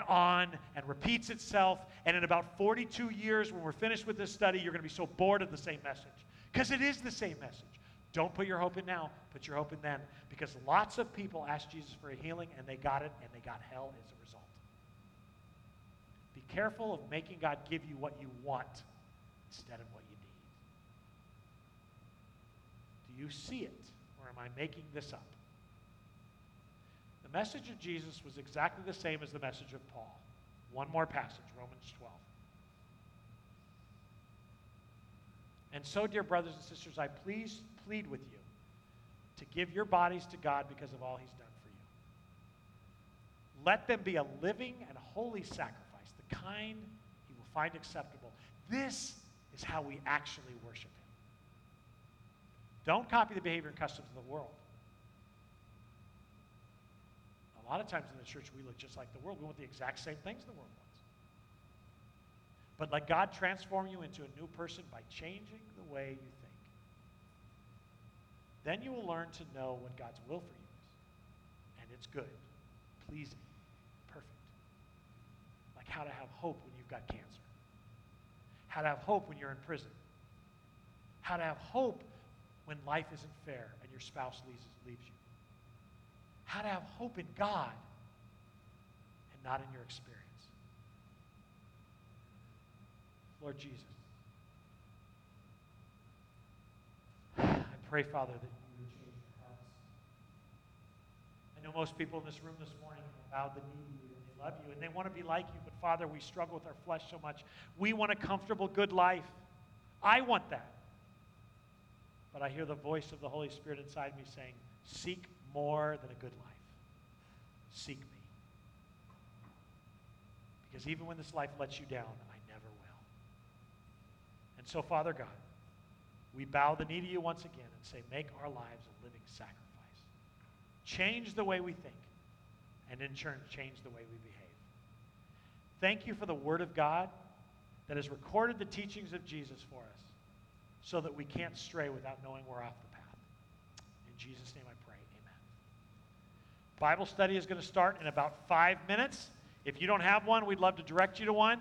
repeats itself. And in about 42 years, when we're finished with this study, you're going to be so bored of the same message. Because it is the same message. Don't put your hope in now, put your hope in then. Because lots of people asked Jesus for a healing, and they got it, and they got hell as a result. Be careful of making God give you what you want instead of what you need. Do you see it, or am I making this up? The message of Jesus was exactly the same as the message of Paul. One more passage, Romans 12. And so, dear brothers and sisters, I please plead with you to give your bodies to God because of all he's done for you. Let them be a living and holy sacrifice, the kind he will find acceptable. This is how we actually worship him. Don't copy the behavior and customs of the world. A lot of times in the church, we look just like the world. We want the exact same things the world wants. But let God transform you into a new person by changing the way you think. Then you will learn to know what God's will for you is. And it's good, pleasing, perfect. Like how to have hope when you've got cancer. How to have hope when you're in prison. How to have hope when life isn't fair and your spouse leaves you. How to have hope in God and not in your experience. Lord Jesus, I pray, Father, that you would change our hearts. I know most people in this room this morning bow the knee to you and they love you and they want to be like you, but Father, we struggle with our flesh so much. We want a comfortable, good life. I want that. But I hear the voice of the Holy Spirit inside me saying, seek more than a good life. Seek me. Because even when this life lets you down, so, Father God, we bow the knee to you once again and say, make our lives a living sacrifice. Change the way we think, and in turn, change the way we behave. Thank you for the Word of God that has recorded the teachings of Jesus for us so that we can't stray without knowing we're off the path. In Jesus' name I pray, amen. Bible study is going to start in about 5 minutes. If you don't have one, we'd love to direct you to one.